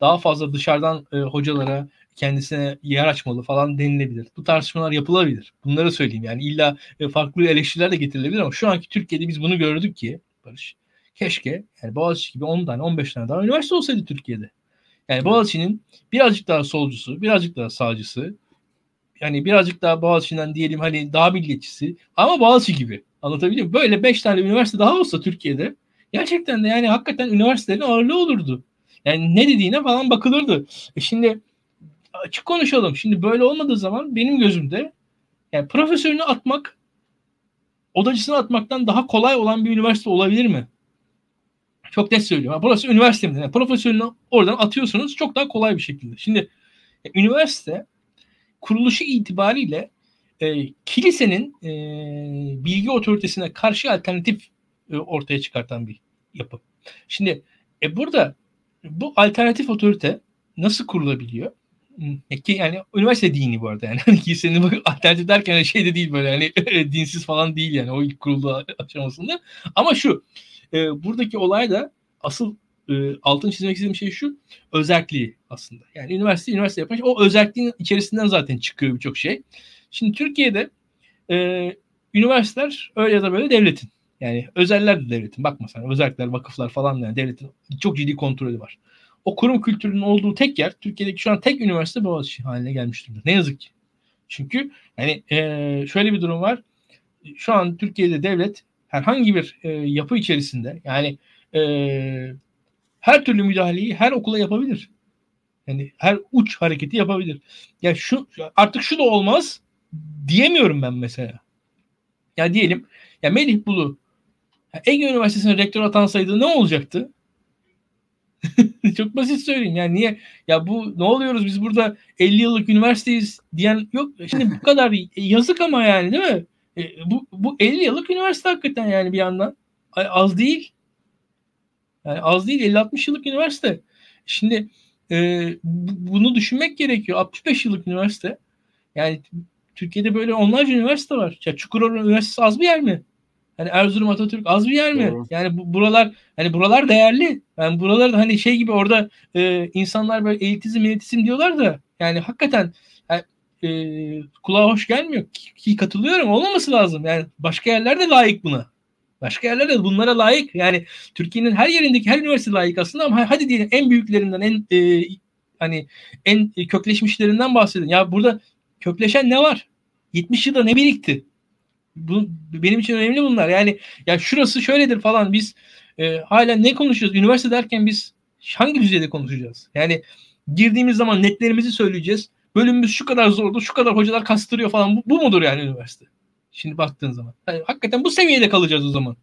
daha fazla dışarıdan hocalara kendisine yer açmalı falan denilebilir. Bu tartışmalar yapılabilir. Bunları söyleyeyim. Yani illa farklı eleştiriler de getirilebilir ama şu anki Türkiye'de biz bunu gördük ki Barış. Keşke yani Boğaziçi gibi 10 tane 15 tane daha üniversite olsaydı Türkiye'de. Yani Boğaziçi'nin birazcık daha solcusu, birazcık daha sağcısı, yani birazcık daha Boğaziçi'nden diyelim hani daha milliyetçisi ama Boğaziçi gibi. Anlatabiliyor muyum? Böyle 5 tane üniversite daha olsa Türkiye'de gerçekten de yani hakikaten üniversitelerin ağırlığı olurdu. Yani ne dediğine falan bakılırdı. Şimdi açık konuşalım. Şimdi böyle olmadığı zaman benim gözümde yani profesörünü atmak odacısını atmaktan daha kolay olan bir üniversite olabilir mi? Çok net söylüyorum. Yani burası üniversite mi? Yani profesörünü oradan atıyorsunuz çok daha kolay bir şekilde. Şimdi üniversite kuruluşu itibariyle kilisenin bilgi otoritesine karşı alternatif ortaya çıkartan bir yapı. Şimdi burada bu alternatif otorite nasıl kurulabiliyor? Ki yani üniversite dini bu arada yani hani kilisenin bak alternatif derken şey de değil böyle hani dinsiz falan değil yani o ilk kurulduğu aşamasında ama şu buradaki olay da asıl altını çizmek istediğim şey şu özerkliği aslında yani üniversite yapan o özerkliğin içerisinden zaten çıkıyor birçok şey. Şimdi Türkiye'de üniversiteler öyle ya da böyle devletin yani özeller de devletin bakma sen özellikler vakıflar falan yani devletin çok ciddi kontrolü var. O kurum kültürünün olduğu tek yer Türkiye'deki şu an tek üniversite Boğaziçi haline gelmiş durumda. Ne yazık ki. Çünkü yani şöyle bir durum var. Şu an Türkiye'de devlet herhangi bir yapı içerisinde yani her türlü müdahaleyi her okula yapabilir. Yani her uç hareketi yapabilir. Ya şu artık şu da olmaz diyemiyorum ben mesela. Ya diyelim ya Melih Bulu Ege Üniversitesi'ne rektör atansaydı ne olacaktı? Çok basit söyleyeyim. Yani niye ya bu ne oluyoruz biz burada 50 yıllık üniversiteyiz diyen yok. Şimdi bu kadar yazık ama yani değil mi? Bu 50 yıllık üniversite hakikaten yani bir yandan az değil. Yani az değil 50-60 yıllık üniversite. Şimdi bunu düşünmek gerekiyor. 65 yıllık üniversite. Yani Türkiye'de böyle onlarca üniversite var. Ya Çukurova Üniversitesi az bir yer mi? Hani Erzurum Atatürk az bir yer mi? Doğru. Yani buralar hani buralar değerli. Yani buralar da hani şey gibi orada insanlar böyle elitizm elitizm diyorlar da yani hakikaten yani, kulağa hoş gelmiyor ki katılıyorum. Olmaması lazım. Yani başka yerlerde layık buna. Başka yerlerde bunlara layık. Yani Türkiye'nin her yerindeki her üniversite layık aslında ama hadi diyelim en büyüklerinden en hani en kökleşmişlerinden bahsedin. Ya burada kökleşen ne var? 70 yılda ne birikti? Bu benim için önemli bunlar. Yani ya şurası şöyledir falan biz hala ne konuşuyoruz? Üniversite derken biz hangi düzeyde konuşacağız? Yani girdiğimiz zaman netlerimizi söyleyeceğiz. Bölümümüz şu kadar zordu, şu kadar hocalar kastırıyor falan. Bu mudur yani üniversite? Şimdi baktığın zaman. Yani hakikaten bu seviyede kalacağız o zaman.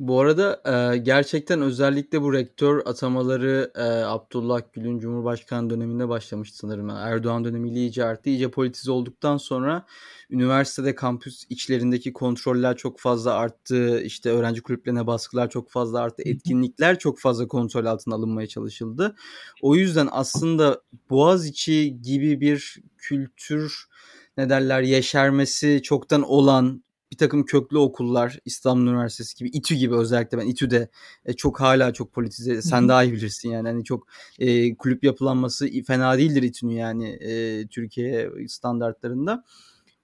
Bu arada gerçekten özellikle bu rektör atamaları Abdullah Gül'ün Cumhurbaşkanı döneminde başlamıştı sanırım. Yani Erdoğan dönemiyle iyice arttı. İyice politize olduktan sonra üniversitede kampüs içlerindeki kontroller çok fazla arttı. İşte öğrenci kulüplerine baskılar çok fazla arttı. Etkinlikler çok fazla kontrol altına alınmaya çalışıldı. O yüzden aslında Boğaziçi gibi bir kültür yeşermesi çoktan olan bir takım köklü okullar İstanbul Üniversitesi gibi İTÜ gibi özellikle ben İTÜ'de çok hala çok politize sen daha iyi bilirsin yani hani çok kulüp yapılanması fena değildir İTÜ'nün yani Türkiye standartlarında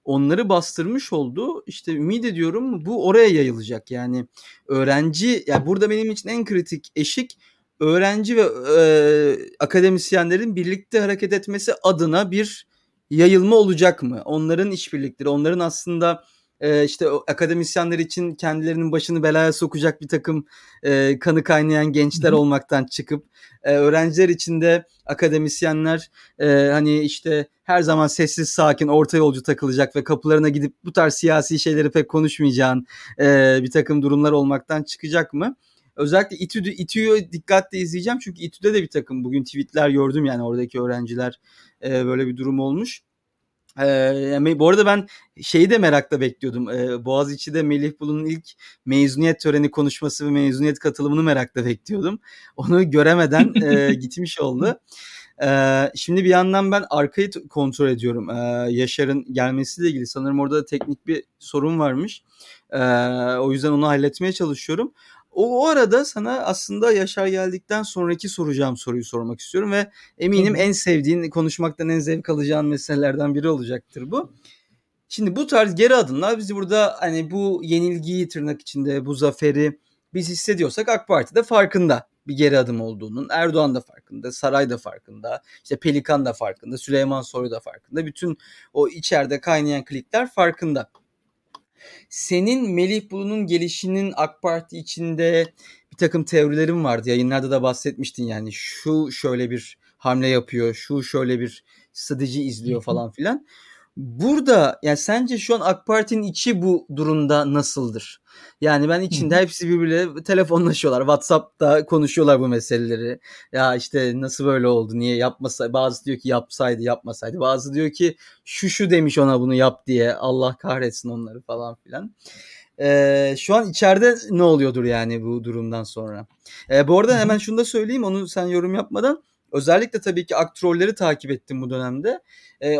onları bastırmış oldu işte ümit ediyorum bu oraya yayılacak yani öğrenci yani burada benim için en kritik eşik öğrenci ve akademisyenlerin birlikte hareket etmesi adına bir yayılma olacak mı? Onların işbirlikleri, onların aslında işte akademisyenler için kendilerinin başını belaya sokacak bir takım kanı kaynayan gençler olmaktan çıkıp öğrenciler için de akademisyenler hani işte her zaman sessiz sakin orta yolcu takılacak ve kapılarına gidip bu tarz siyasi şeyleri pek konuşmayacağın bir takım durumlar olmaktan çıkacak mı? Özellikle İTÜ'yü dikkatle izleyeceğim çünkü İTÜ'de de bir takım bugün tweetler gördüm yani oradaki öğrenciler böyle bir durum olmuş. Yani bu arada ben şeyi de merakla bekliyordum. Boğaziçi'de Melih Bulu'nun ilk mezuniyet töreni konuşması ve mezuniyet katılımını merakla bekliyordum. Onu göremeden gitmiş oldu. Şimdi bir yandan ben arkayı kontrol ediyorum. Yaşar'ın gelmesiyle ilgili sanırım orada teknik bir sorun varmış. O yüzden onu halletmeye çalışıyorum. O arada sana aslında Yaşar geldikten sonraki soracağım soruyu sormak istiyorum ve eminim en sevdiğin, konuşmaktan en zevk alacağın meselelerden biri olacaktır bu. Şimdi bu tarz geri adımlar bizi burada hani bu yenilgiyi tırnak içinde, bu zaferi biz hissediyorsak AK Parti de farkında bir geri adım olduğunun. Erdoğan da farkında, saray da farkında, işte Pelikan da farkında, Süleyman Soylu da farkında. Bütün o içeride kaynayan klikler farkında. Senin Melih Bulu'nun gelişinin AK Parti içinde bir takım teorilerin vardı. Yayınlarda da bahsetmiştin yani şu şöyle bir hamle yapıyor, şu şöyle bir strateji izliyor falan filan. Burada yani sence şu an AK Parti'nin içi bu durumda nasıldır? Yani ben içinde hepsi birbirleriyle telefonlaşıyorlar. WhatsApp'ta konuşuyorlar bu meseleleri. Ya işte nasıl böyle oldu? Niye yapmasa? Bazısı diyor ki yapsaydı, yapmasaydı. Bazısı diyor ki şu demiş ona bunu yap diye. Allah kahretsin onları falan filan. Şu an içeride ne oluyordur yani bu durumdan sonra? Bu arada hemen şunu da söyleyeyim. Onu sen yorum yapmadan. Özellikle tabii ki aktörleri takip ettim bu dönemde.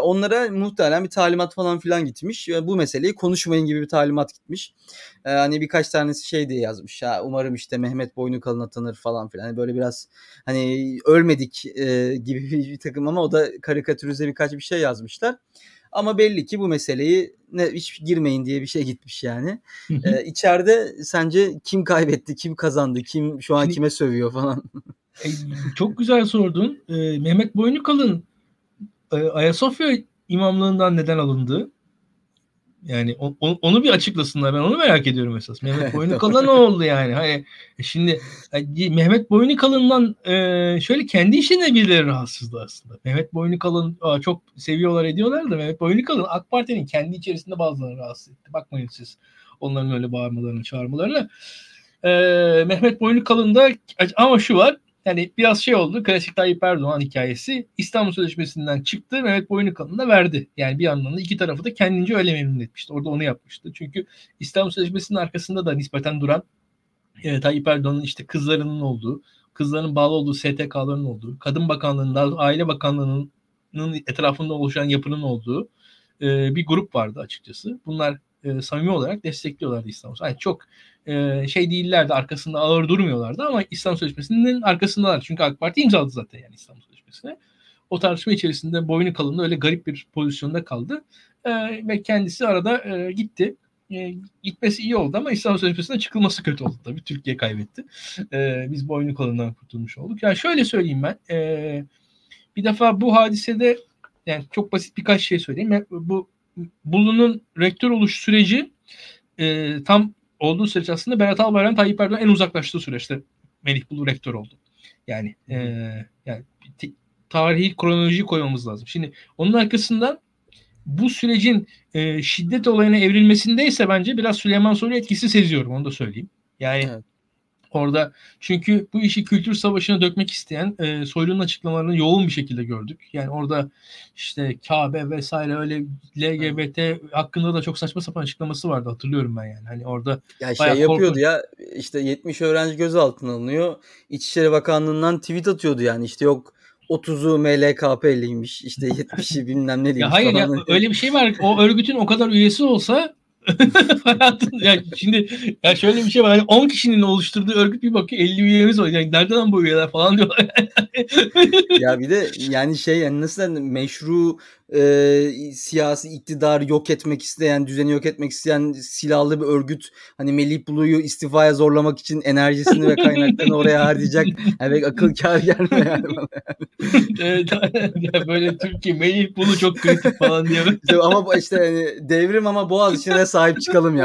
Onlara muhtemelen bir talimat falan filan gitmiş. Bu meseleyi konuşmayın gibi bir talimat gitmiş. Hani birkaç tanesi şey diye yazmış. Ha, umarım işte Mehmet Boynukalın atanır falan filan. Yani böyle biraz hani ölmedik gibi bir takım ama o da karikatürize birkaç bir şey yazmışlar. Ama belli ki bu meseleyi hiç girmeyin diye bir şey gitmiş yani. İçeride sence kim kaybetti, kim kazandı, kim şu an kime sövüyor falan. Çok güzel sordun. Mehmet Boynukalın Ayasofya imamlığından neden alındı? Yani onu bir açıklasınlar. Ben onu merak ediyorum esas. Mehmet Boynukalın ne oldu yani? Hani şimdi Mehmet Boynukalın'dan şöyle kendi işine birileri rahatsızdı aslında. Mehmet Boynukalın çok seviyorlar ediyorlar da Mehmet Boynukalın AK Parti'nin kendi içerisinde bazılarını rahatsız etti. Bakmayın siz onların öyle bağırmalarını, çağırmalarını. Mehmet Boynukalın da ama şu var. Yani biraz şey oldu. Klasik Tayyip Erdoğan hikayesi. İstanbul Sözleşmesi'nden çıktı. Mehmet Boynukalın da verdi. Yani bir anlamda iki tarafı da kendince öyle memnun etmişti. Orada onu yapmıştı. Çünkü İstanbul Sözleşmesi'nin arkasında da nispeten duran Tayyip Erdoğan'ın işte kızlarının olduğu, kızların bağlı olduğu STK'ların olduğu, Kadın Bakanlığı'nın, Aile Bakanlığı'nın etrafında oluşan yapının olduğu bir grup vardı açıkçası. Bunlar samimi olarak destekliyorlardı İstanbul Sözleşmesi'ni. Yani çok şey değillerdi, arkasında ağır durmuyorlardı ama İstanbul Sözleşmesi'nin arkasındalar. Çünkü AK Parti imzaladı zaten yani İstanbul Sözleşmesi'ne. O tartışma içerisinde Boynukalın da öyle garip bir pozisyonda kaldı. Ve kendisi arada gitti. Gitmesi iyi oldu ama İstanbul Sözleşmesi'ne çıkılması kötü oldu tabii. Türkiye kaybetti. Biz Boynukalın'dan kurtulmuş olduk. Yani şöyle söyleyeyim ben. Bir defa bu hadisede yani çok basit birkaç şey söyleyeyim. Yani bu Bulu'nun rektör oluş süreci tam olduğu süreç aslında Berat Albayrak'ın Tayyip Erdoğan en uzaklaştığı süreçte Melih Bulu rektör oldu. Yani tarihi kronolojiyi koymamız lazım. Şimdi onun arkasından bu sürecin şiddet olayına evrilmesindeyse bence biraz Süleyman Soylu etkisi seziyorum. Onu da söyleyeyim. Yani evet. Orada çünkü bu işi kültür savaşına dökmek isteyen Soylu'nun açıklamalarını yoğun bir şekilde gördük. Yani orada işte Kabe vesaire öyle LGBT hakkında da çok saçma sapan açıklaması vardı, hatırlıyorum ben yani. Hani orada ya şey yapıyordu ya işte 70 öğrenci gözaltına alınıyor. İçişleri Bakanlığı'ndan tweet atıyordu yani işte yok 30'u MLKP'liymiş işte 70'i bilmem neliymiş. Ya hayır falan. Ya öyle bir şey var, o örgütün o kadar üyesi olsa yani şimdi ya şöyle bir şey var. Hani 10 kişinin oluşturduğu örgüt bir bakıyor 50 üyemiz var. Yani nereden bu üyeler falan diyorlar. Ya bir de yani şey yani nasıl yani meşru siyasi iktidar yok etmek isteyen, düzeni yok etmek isteyen silahlı bir örgüt hani Melih Bulu'yu istifaya zorlamak için enerjisini ve kaynaklarını oraya harcayacak. Yani akıl kâr gelmiyor yani bana. Evet, yani böyle Türkiye Melih Bulu çok kritik falan diye. İşte ama işte hani devrim ama Boğaziçi'ne sahip çıkalım ya.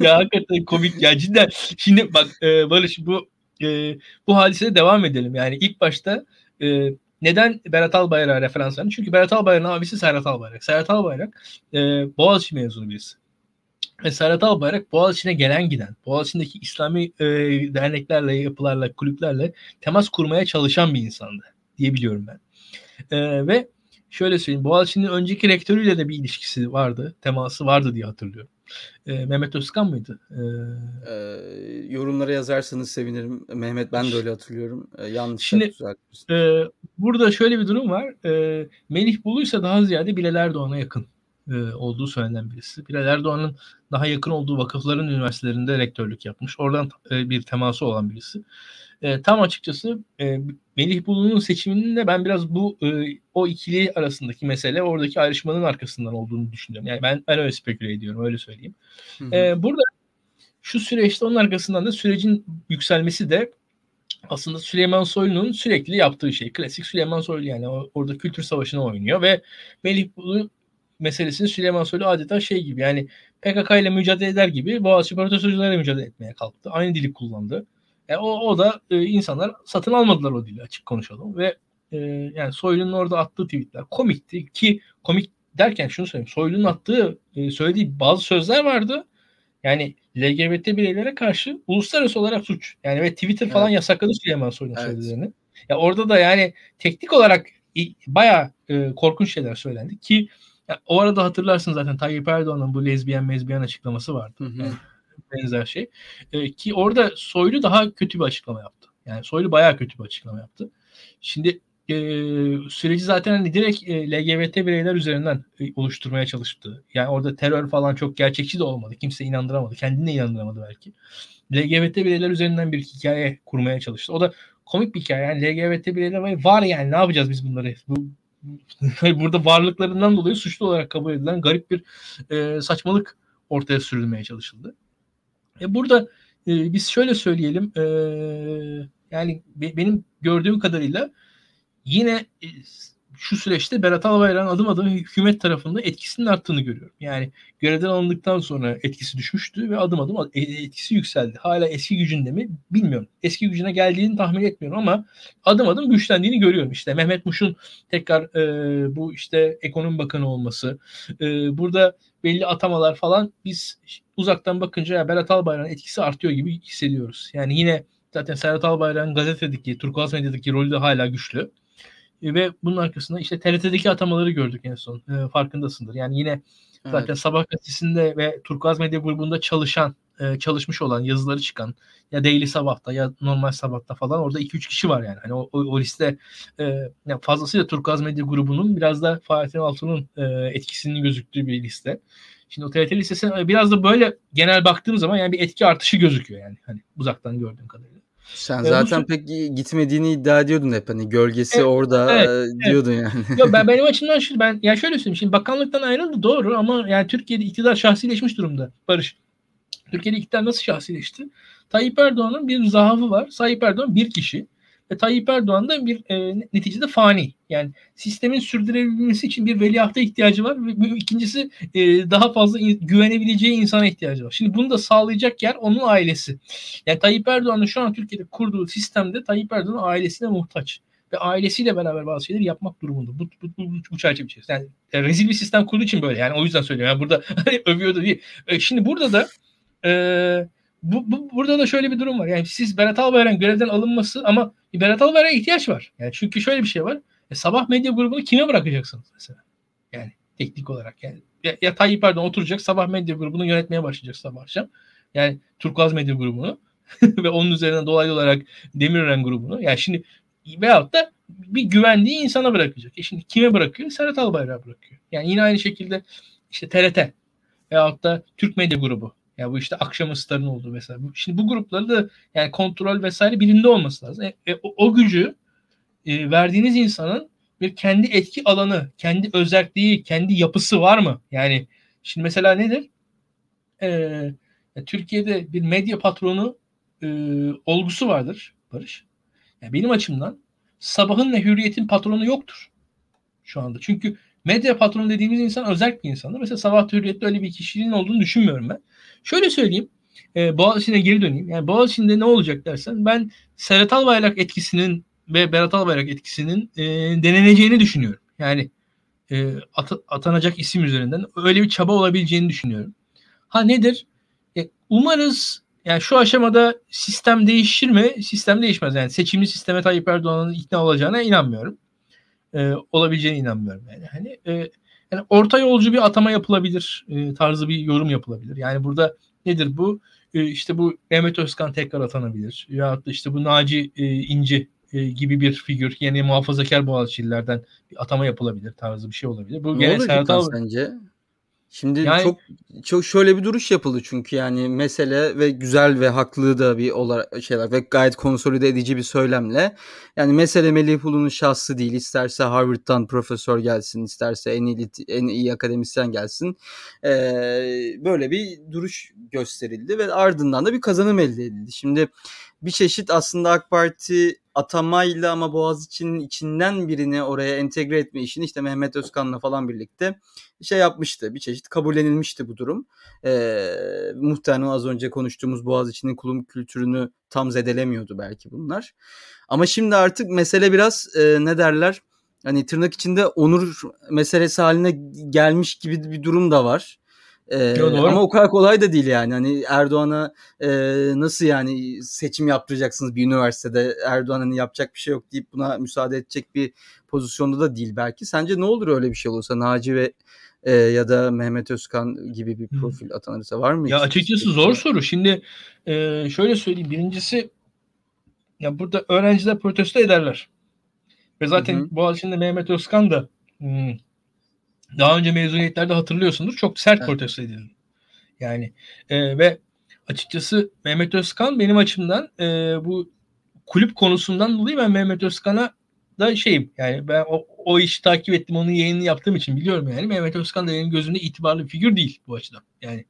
Ya hakikaten komik ya cidden. Şimdi bak Barış bu hadiseye devam edelim. Yani ilk başta neden Berat Albayrak'a referans verdi? Çünkü Berat Albayrak'ın abisi Serhat Albayrak. Serhat Albayrak Boğaziçi mezunu birisi. Serhat Albayrak Boğaziçi'ne gelen giden, Boğaziçi'ndeki İslami derneklerle, yapılarla, kulüplerle temas kurmaya çalışan bir insandı diye biliyorum ben. Ve şöyle söyleyeyim, Boğaziçi'nin önceki rektörüyle de bir ilişkisi vardı, teması vardı diye hatırlıyorum. Mehmet Özkan mıydı? Yorumlara yazarsanız sevinirim. Mehmet, ben de öyle hatırlıyorum. Yanlışlar düzeltmiştim. Burada şöyle bir durum var. Melih Bulu'ysa daha ziyade Bilal Erdoğan'a yakın olduğu söylenen birisi. Bilal Erdoğan'ın daha yakın olduğu vakıfların üniversitelerinde rektörlük yapmış. Oradan bir teması olan birisi. Tam açıkçası Melih Bulu'nun seçiminin de ben biraz bu o ikili arasındaki mesele, oradaki ayrışmanın arkasından olduğunu düşünüyorum. Yani ben öyle speküle ediyorum, öyle söyleyeyim. Burada şu süreçte onun arkasından da sürecin yükselmesi de aslında Süleyman Soylu'nun sürekli yaptığı şey. Klasik Süleyman Soylu yani orada kültür savaşına oynuyor ve Melih Bulu meselesini Süleyman Soylu adeta şey gibi yani PKK ile mücadele eder gibi Boğaziçi protestocularla mücadele etmeye kalktı. Aynı dili kullandı. O da insanlar satın almadılar o dili, açık konuşalım. Ve yani Soylu'nun orada attığı tweetler komikti ki komik derken şunu söyleyeyim. Soylu'nun attığı söylediği bazı sözler vardı. Yani LGBT bireylere karşı uluslararası olarak suç. Yani ve Twitter falan yasakladı Süleyman Soylu'nun söylediğini. Ya orada da yani teknik olarak bayağı korkunç şeyler söylendi ki yani o arada hatırlarsınız zaten Tayyip Erdoğan'ın bu lezbiyen açıklaması vardı. Yani benzer şey. Ki orada Soylu daha kötü bir açıklama yaptı. Yani Soylu bayağı kötü bir açıklama yaptı. Şimdi süreci zaten hani direkt LGBT bireyler üzerinden oluşturmaya çalıştı. Yani orada terör falan çok gerçekçi de olmadı. Kimse inandıramadı. Kendini de inandıramadı belki. LGBT bireyler üzerinden bir hikaye kurmaya çalıştı. O da komik bir hikaye. Yani LGBT bireyler var yani ne yapacağız biz bunları? Burada varlıklarından dolayı suçlu olarak kabul edilen garip bir saçmalık ortaya sürülmeye çalışıldı. Burada biz şöyle söyleyelim, yani benim gördüğüm kadarıyla yine şu süreçte Berat Albayrak'ın adım adım hükümet tarafında etkisinin arttığını görüyorum. Yani görevden alındıktan sonra etkisi düşmüştü ve adım adım etkisi yükseldi. Hala eski gücünde mi bilmiyorum. Eski gücüne geldiğini tahmin etmiyorum ama adım adım güçlendiğini görüyorum. İşte Mehmet Muş'un tekrar bu işte ekonomi bakanı olması, burada belli atamalar falan, biz uzaktan bakınca ya Berat Albayrak'ın etkisi artıyor gibi hissediyoruz. Yani yine zaten Serhat Albayrak'ın gazetedeki, turkuaz medyadaki rolü de hala güçlü. Ve bunun arkasında işte TRT'deki atamaları gördük en son. Farkındasındır. Yani yine zaten evet. Sabah gazetesinde ve Turkuaz Medya Grubu'nda çalışmış olan, yazıları çıkan ya Daily Sabah'ta ya Normal Sabah'ta falan, orada 2-3 kişi var yani. Hani o liste yani fazlasıyla Turkuaz Medya Grubu'nun biraz da Fahrettin Altun'un etkisinin gözüktüğü bir liste. Şimdi o TRT listesi biraz da böyle genel baktığım zaman yani bir etki artışı gözüküyor yani. Hani uzaktan gördüğüm kadarıyla. Sen zaten pek gitmediğini iddia ediyordun hep, hani gölgesi orada diyordun yani. Yok, benim açımdan şöyle söyleyeyim, şimdi bakanlıktan ayrıldı doğru ama yani Türkiye'de iktidar şahsileşmiş durumda Barış. Türkiye'de iktidar nasıl şahsileşti? Tayyip Erdoğan'ın bir zaafı var. Tayyip Erdoğan bir kişi ve Tayyip Erdoğan da bir neticede fani. Yani sistemin sürdürülebilmesi için bir veliahta ihtiyacı var ve ikincisi daha fazla güvenebileceği insana ihtiyacı var. Şimdi bunu da sağlayacak yer onun ailesi. Yani Tayyip Erdoğan'ın şu an Türkiye'de kurduğu sistemde Tayyip Erdoğan ailesine muhtaç ve ailesiyle beraber bazı şeyleri yapmak durumunda. Bu çerçeve içerisinde. Yani rezil bir sistem kurduğu için böyle. Yani o yüzden söylüyorum. Yani burada övüyor da değil. Şimdi burada da burada da şöyle bir durum var. Yani siz Berat Albayrak'ın görevden alınması ama Berat Albayrak'a ihtiyaç var. Yani çünkü şöyle bir şey var. Sabah medya grubunu kime bırakacaksınız mesela? Yani teknik olarak yani. Ya Tayyip Erdoğan oturacak, Sabah medya grubunu yönetmeye başlayacak sabah akşam. Yani Turkuaz medya grubunu ve onun üzerinden dolaylı olarak Demirören grubunu. Yani şimdi veyahut da bir güvendiği insana bırakacak. Şimdi kime bırakıyor? Serhat Albayrak'a bırakıyor. Yani yine aynı şekilde işte TRT veyahut da Türk medya grubu. Ya bu işte akşam starın olduğu mesela. Şimdi bu grupları da yani kontrol vesaire birinde olması lazım. O gücü verdiğiniz insanın bir kendi etki alanı, kendi özelliği, kendi yapısı var mı? Yani şimdi mesela nedir? Türkiye'de bir medya patronu olgusu vardır Barış. Yani benim açımdan Sabah'ın ve Hürriyet'in patronu yoktur şu anda. Çünkü medya patronu dediğimiz insan özerk bir insandır. Mesela Sabah Hürriyet'te öyle bir kişinin olduğunu düşünmüyorum ben. Şöyle söyleyeyim. Boğaziçi'ne geri döneyim. Yani Boğaziçi'nde ne olacak dersen ben Serhat Albayrak etkisinin ve Berat Albayrak etkisinin deneneceğini düşünüyorum. Yani atanacak isim üzerinden öyle bir çaba olabileceğini düşünüyorum. Ha nedir? Umarız yani şu aşamada sistem değişir mi? Sistem değişmez. Yani seçimli sisteme Tayyip Erdoğan'ın ikna olacağına inanmıyorum. Olabileceğine inanmıyorum yani. Hani yani orta yolcu bir atama yapılabilir tarzı bir yorum yapılabilir. Yani burada nedir bu? İşte bu Mehmet Özkan tekrar atanabilir. Ya da işte bu Naci İnci gibi bir figür, yani muhafazakar Boğaziçi'lilerden bir atama yapılabilir tarzı bir şey olabilir. Bu gene Serdar sence? Şimdi yani, çok şöyle bir duruş yapıldı çünkü yani mesele ve güzel ve haklı da bir olarak şeyler ve gayet konsolide edici bir söylemle yani mesele Melih Bulu'nun şahsı değil, isterse Harvard'dan profesör gelsin, isterse en iyi akademisyen gelsin, böyle bir duruş gösterildi ve ardından da bir kazanım elde edildi. Şimdi bir çeşit aslında AK Parti atamayla ama Boğaziçi'nin içinden birini oraya entegre etme işini işte Mehmet Özkan'la falan birlikte şey yapmıştı. Bir çeşit kabullenilmişti bu durum. Muhtemelen az önce konuştuğumuz Boğaziçi'nin kulüp kültürünü tam zedelemiyordu belki bunlar. Ama şimdi artık mesele biraz ne derler? Hani tırnak içinde onur meselesi haline gelmiş gibi bir durum da var. Ama o kadar kolay da değil yani. Hani Erdoğan'a nasıl yani seçim yaptıracaksınız bir üniversitede, Erdoğan hani yapacak bir şey yok deyip buna müsaade edecek bir pozisyonda da değil belki. Sence ne olur öyle bir şey olursa, Naci ve ya da Mehmet Özkan gibi bir profil atanırsa, var mı? Ya açıkçası zor soru. Şimdi şöyle söyleyeyim. Birincisi ya burada öğrenciler protesto ederler. Ve zaten Boğaziçi'nde Mehmet Özkan da daha önce mezuniyetlerde hatırlıyorsunuz çok sert protesto edildi. Yani ve açıkçası Mehmet Özkan benim açımdan bu kulüp konusundan dolayı ben Mehmet Özkan'a da şeyim. Yani ben o işi takip ettim, onun yayınını yaptığım için biliyorum yani. Mehmet Özkan da benim gözümde itibarlı bir figür değil bu açıdan. Yani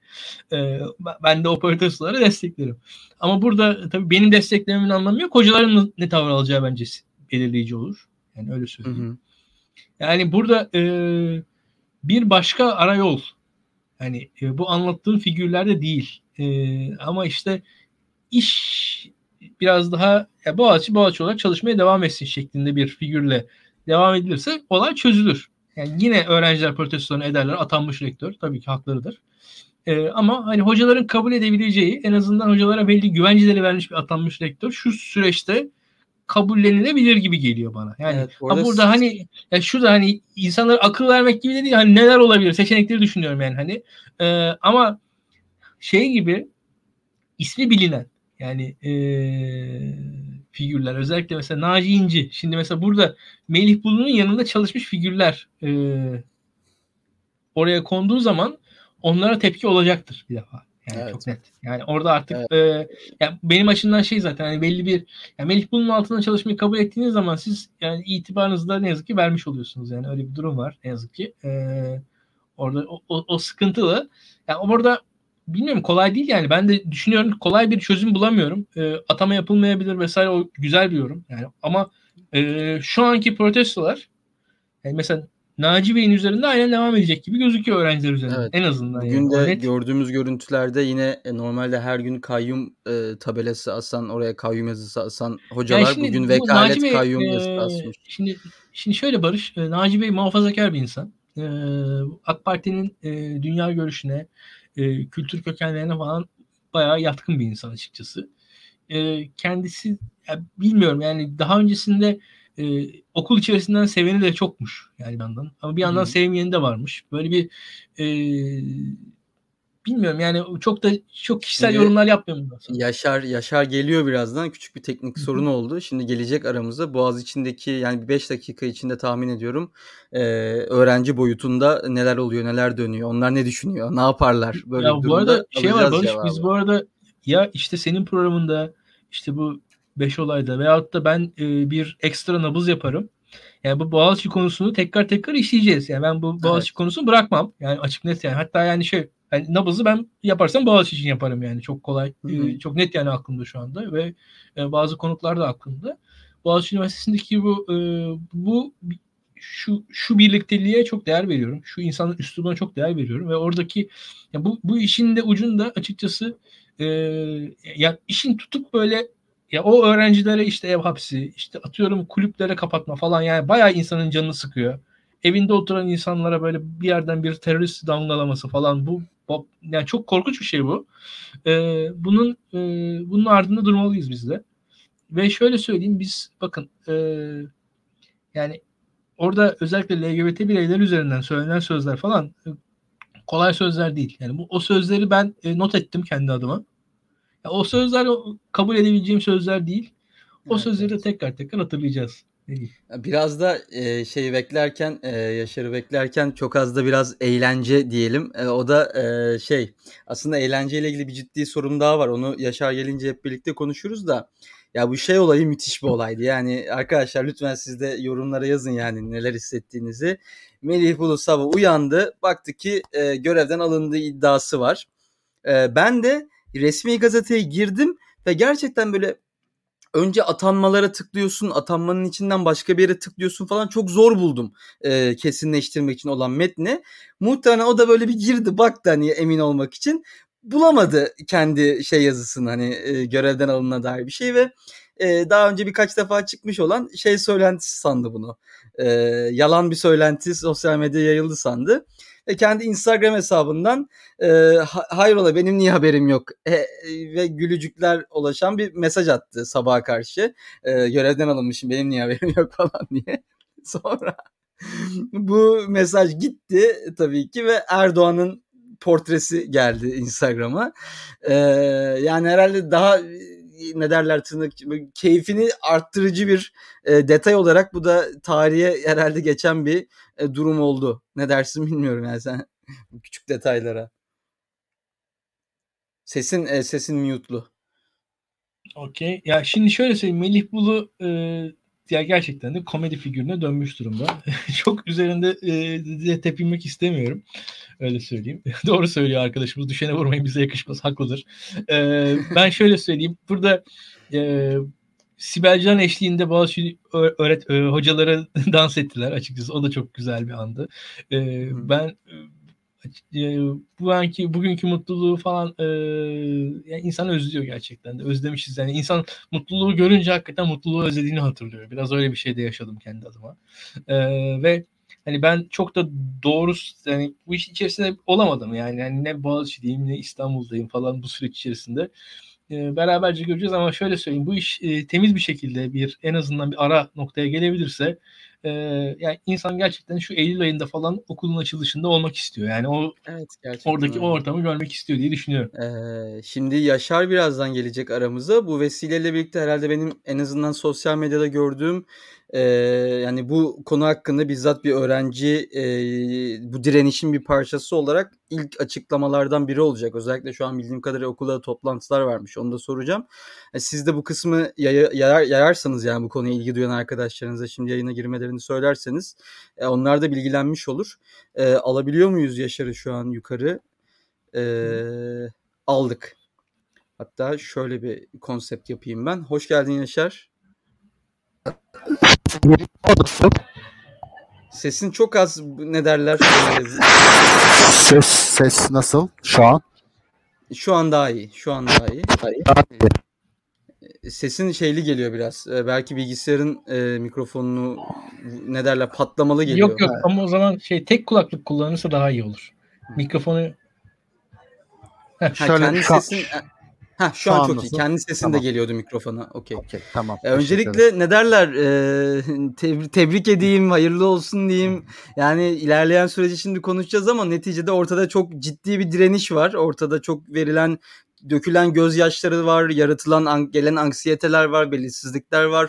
ben de o protestoları desteklerim. Ama burada tabii benim desteklememin anlamı yok. Hocaların ne tavır alacağı bence belirleyici olur. Yani öyle söyleyeyim. Yani burada bir başka arayol. Yani bu anlattığı figürlerde değil. Ama işte iş biraz daha Boğaziçi olarak çalışmaya devam etsin şeklinde bir figürle devam edilirse olay çözülür. Yani yine öğrenciler protestolarını ederler. Atanmış rektör tabii ki haklarıdır. Ama hani hocaların kabul edebileceği, en azından hocalara belli güvenceleri vermiş bir atanmış rektör şu süreçte kabullenilebilir gibi geliyor bana. Yani evet, burada hani yani şurada hani insanlara akıl vermek gibi de değil. Hani neler olabilir? Seçenekleri düşünüyorum yani hani. Ama şey gibi ismi bilinen yani figürler, özellikle mesela Naci İnci. Şimdi mesela burada Melih Bulu'nun yanında çalışmış figürler oraya konduğu zaman onlara tepki olacaktır bir defa. Yani evet. Çok net. Yani orada artık evet. Yani benim açımdan şey zaten hani belli bir yani Melih Bulu'nun altında çalışmayı kabul ettiğiniz zaman siz yani itibarınızı da ne yazık ki vermiş oluyorsunuz. Yani öyle bir durum var ne yazık ki. Orada o sıkıntılı. Yani orada bilmiyorum, kolay değil yani. Ben de düşünüyorum, kolay bir çözüm bulamıyorum. Atama yapılmayabilir vesaire, o güzel bir yorum. Yani ama şu anki protestolar yani mesela Naci Bey'in üzerinde aynen devam edecek gibi gözüküyor öğrenciler üzerinde. Evet. En azından. Bugün yani de gördüğümüz görüntülerde yine normalde her gün kayyum tabelası asan, oraya kayyum yazısı asan hocalar yani bugün vekalet Bey, kayyum yazısı asmış. Şimdi şöyle Barış, Naci Bey muhafazakar bir insan. AK Parti'nin dünya görüşüne, kültür kökenlerine falan bayağı yatkın bir insan açıkçası. Kendisi ya bilmiyorum yani daha öncesinde okul içerisinden seveni de çokmuş yani yandan. Ama bir yandan sevmeyeni de varmış. Böyle bir bilmiyorum yani çok kişisel yorumlar yapmıyorum aslında. Yaşar geliyor birazdan. Küçük bir teknik sorun oldu. Şimdi gelecek aramıza. Boğaziçi'ndeki yani 5 dakika içinde tahmin ediyorum öğrenci boyutunda neler oluyor, neler dönüyor. Onlar ne düşünüyor? Ne yaparlar? Böyle ya bu arada şey var Barış, biz bu arada ya işte senin programında işte bu Beş Olay'da veyahut da ben bir ekstra nabız yaparım. Yani bu Boğaziçi konusunu tekrar işleyeceğiz. Yani ben bu Boğaziçi konusunu bırakmam. Yani açık net yani. Hatta yani yani nabızı ben yaparsam Boğaziçi için yaparım yani. Çok kolay, çok net yani aklımda şu anda ve bazı konuklar da aklımda. Boğaziçi Üniversitesi'ndeki şu birlikteliğe çok değer veriyorum. Şu insanın üslubuna çok değer veriyorum ve oradaki yani bu işin de ucunda açıkçası yani işin tutup böyle ya o öğrencilere işte ev hapsi, işte atıyorum kulüplere kapatma falan yani bayağı insanın canını sıkıyor. Evinde oturan insanlara böyle bir yerden bir terörist damgalaması falan bu yani çok korkunç bir şey bu. Bunun ardında durmalıyız biz de. Ve şöyle söyleyeyim, biz bakın yani orada özellikle LGBT bireyler üzerinden söylenen sözler falan kolay sözler değil. Yani o sözleri ben not ettim kendi adıma. Yani o sözler kabul edebileceğim sözler değil. O sözleri de tekrar hatırlayacağız. Biraz da şeyi beklerken, Yaşar'ı beklerken çok az da biraz eğlence diyelim. O da şey, aslında eğlenceyle ilgili bir ciddi sorum daha var. Onu Yaşar gelince hep birlikte konuşuruz da. Ya bu şey olayı müthiş bir olaydı. Yani arkadaşlar lütfen siz de yorumlara yazın yani neler hissettiğinizi. Melih Bulu sabah uyandı. Baktı ki görevden alındığı iddiası var. Ben de resmi gazeteye girdim ve gerçekten böyle önce atanmalara tıklıyorsun, atanmanın içinden başka bir yere tıklıyorsun falan, çok zor buldum kesinleştirmek için olan metni. Muhtemelen o da böyle bir girdi baktı hani emin olmak için, bulamadı kendi şey yazısını hani görevden alınana dair bir şey ve daha önce birkaç defa çıkmış olan şey söylentisi sandı bunu. Yalan bir söylenti sosyal medyaya yayıldı sandı. Kendi Instagram hesabından hayrola benim niye haberim yok ve gülücükler ulaşan bir mesaj attı sabaha karşı. Görevden alınmışım, benim niye haberim yok falan diye. Sonra bu mesaj gitti tabii ki ve Erdoğan'ın portresi geldi Instagram'a. Yani herhalde daha ne derler tırnak keyfini arttırıcı bir detay olarak bu da tarihe herhalde geçen bir durum oldu. Ne dersin bilmiyorum yani sen küçük detaylara. Sesin mute'lu. Okey. Ya şimdi şöyle söyleyeyim, Melih Bulu ya gerçekten de komedi figürüne dönmüş durumda. Çok üzerinde tepinmek istemiyorum. Öyle söyleyeyim. Doğru söylüyor arkadaşımız. Düşene vurmayın, bize yakışmaz. Haklıdır. Ben şöyle söyleyeyim. Burada Sibel Can eşliğinde bazı hocalara dans ettiler açıkçası. O da çok güzel bir andı. Ben bu anki bugünkü mutluluğu falan yani insan özlüyor gerçekten de. Özlemişiz yani. İnsan mutluluğu görünce hakikaten mutluluğu özlediğini hatırlıyor. Biraz öyle bir şey de yaşadım kendi adıma. Ve hani ben çok da doğrusu yani bu iş içerisinde olamadım yani. Yani ne Boğaziçi'deyim ne İstanbul'dayım falan bu süreç içerisinde. Beraberce göreceğiz ama şöyle söyleyeyim, bu iş temiz bir şekilde bir en azından bir ara noktaya gelebilirse yani insan gerçekten şu Eylül ayında falan okulun açılışında olmak istiyor. Yani o evet, oradaki öyle. O ortamı görmek istiyor diye düşünüyorum. Şimdi Yaşar birazdan gelecek aramıza. Bu vesileyle birlikte herhalde benim en azından sosyal medyada gördüğüm yani bu konu hakkında bizzat bir öğrenci bu direnişin bir parçası olarak ilk açıklamalardan biri olacak. Özellikle şu an bildiğim kadarıyla okulda toplantılar varmış. Onu da soracağım. Siz de bu kısmı yayarsanız yani bu konuya ilgi duyan arkadaşlarınıza şimdi yayına girmelerini söylerseniz onlar da bilgilenmiş olur. Alabiliyor muyuz Yaşar'ı şu an yukarı? Aldık. Hatta şöyle bir konsept yapayım ben. Hoş geldin Yaşar. Sesin çok az, ne derler? Ses nasıl şu an? Şu an daha iyi. Sesin şeyli geliyor biraz. Belki bilgisayarın mikrofonunu ne derler patlamalı geliyor. Yok ama o zaman tek kulaklık kullanırsa daha iyi olur. Mikrofonu kendi sesin... şu an çok iyi. Kendi sesin tamam. De geliyordu mikrofona. Okey. Tamam. Öncelikle ne derler? Tebrik edeyim, hayırlı olsun diyeyim. Yani ilerleyen süreci şimdi konuşacağız ama neticede ortada çok ciddi bir direniş var. Ortada çok verilen, dökülen gözyaşları var, yaratılan, gelen anksiyeteler var, belirsizlikler var.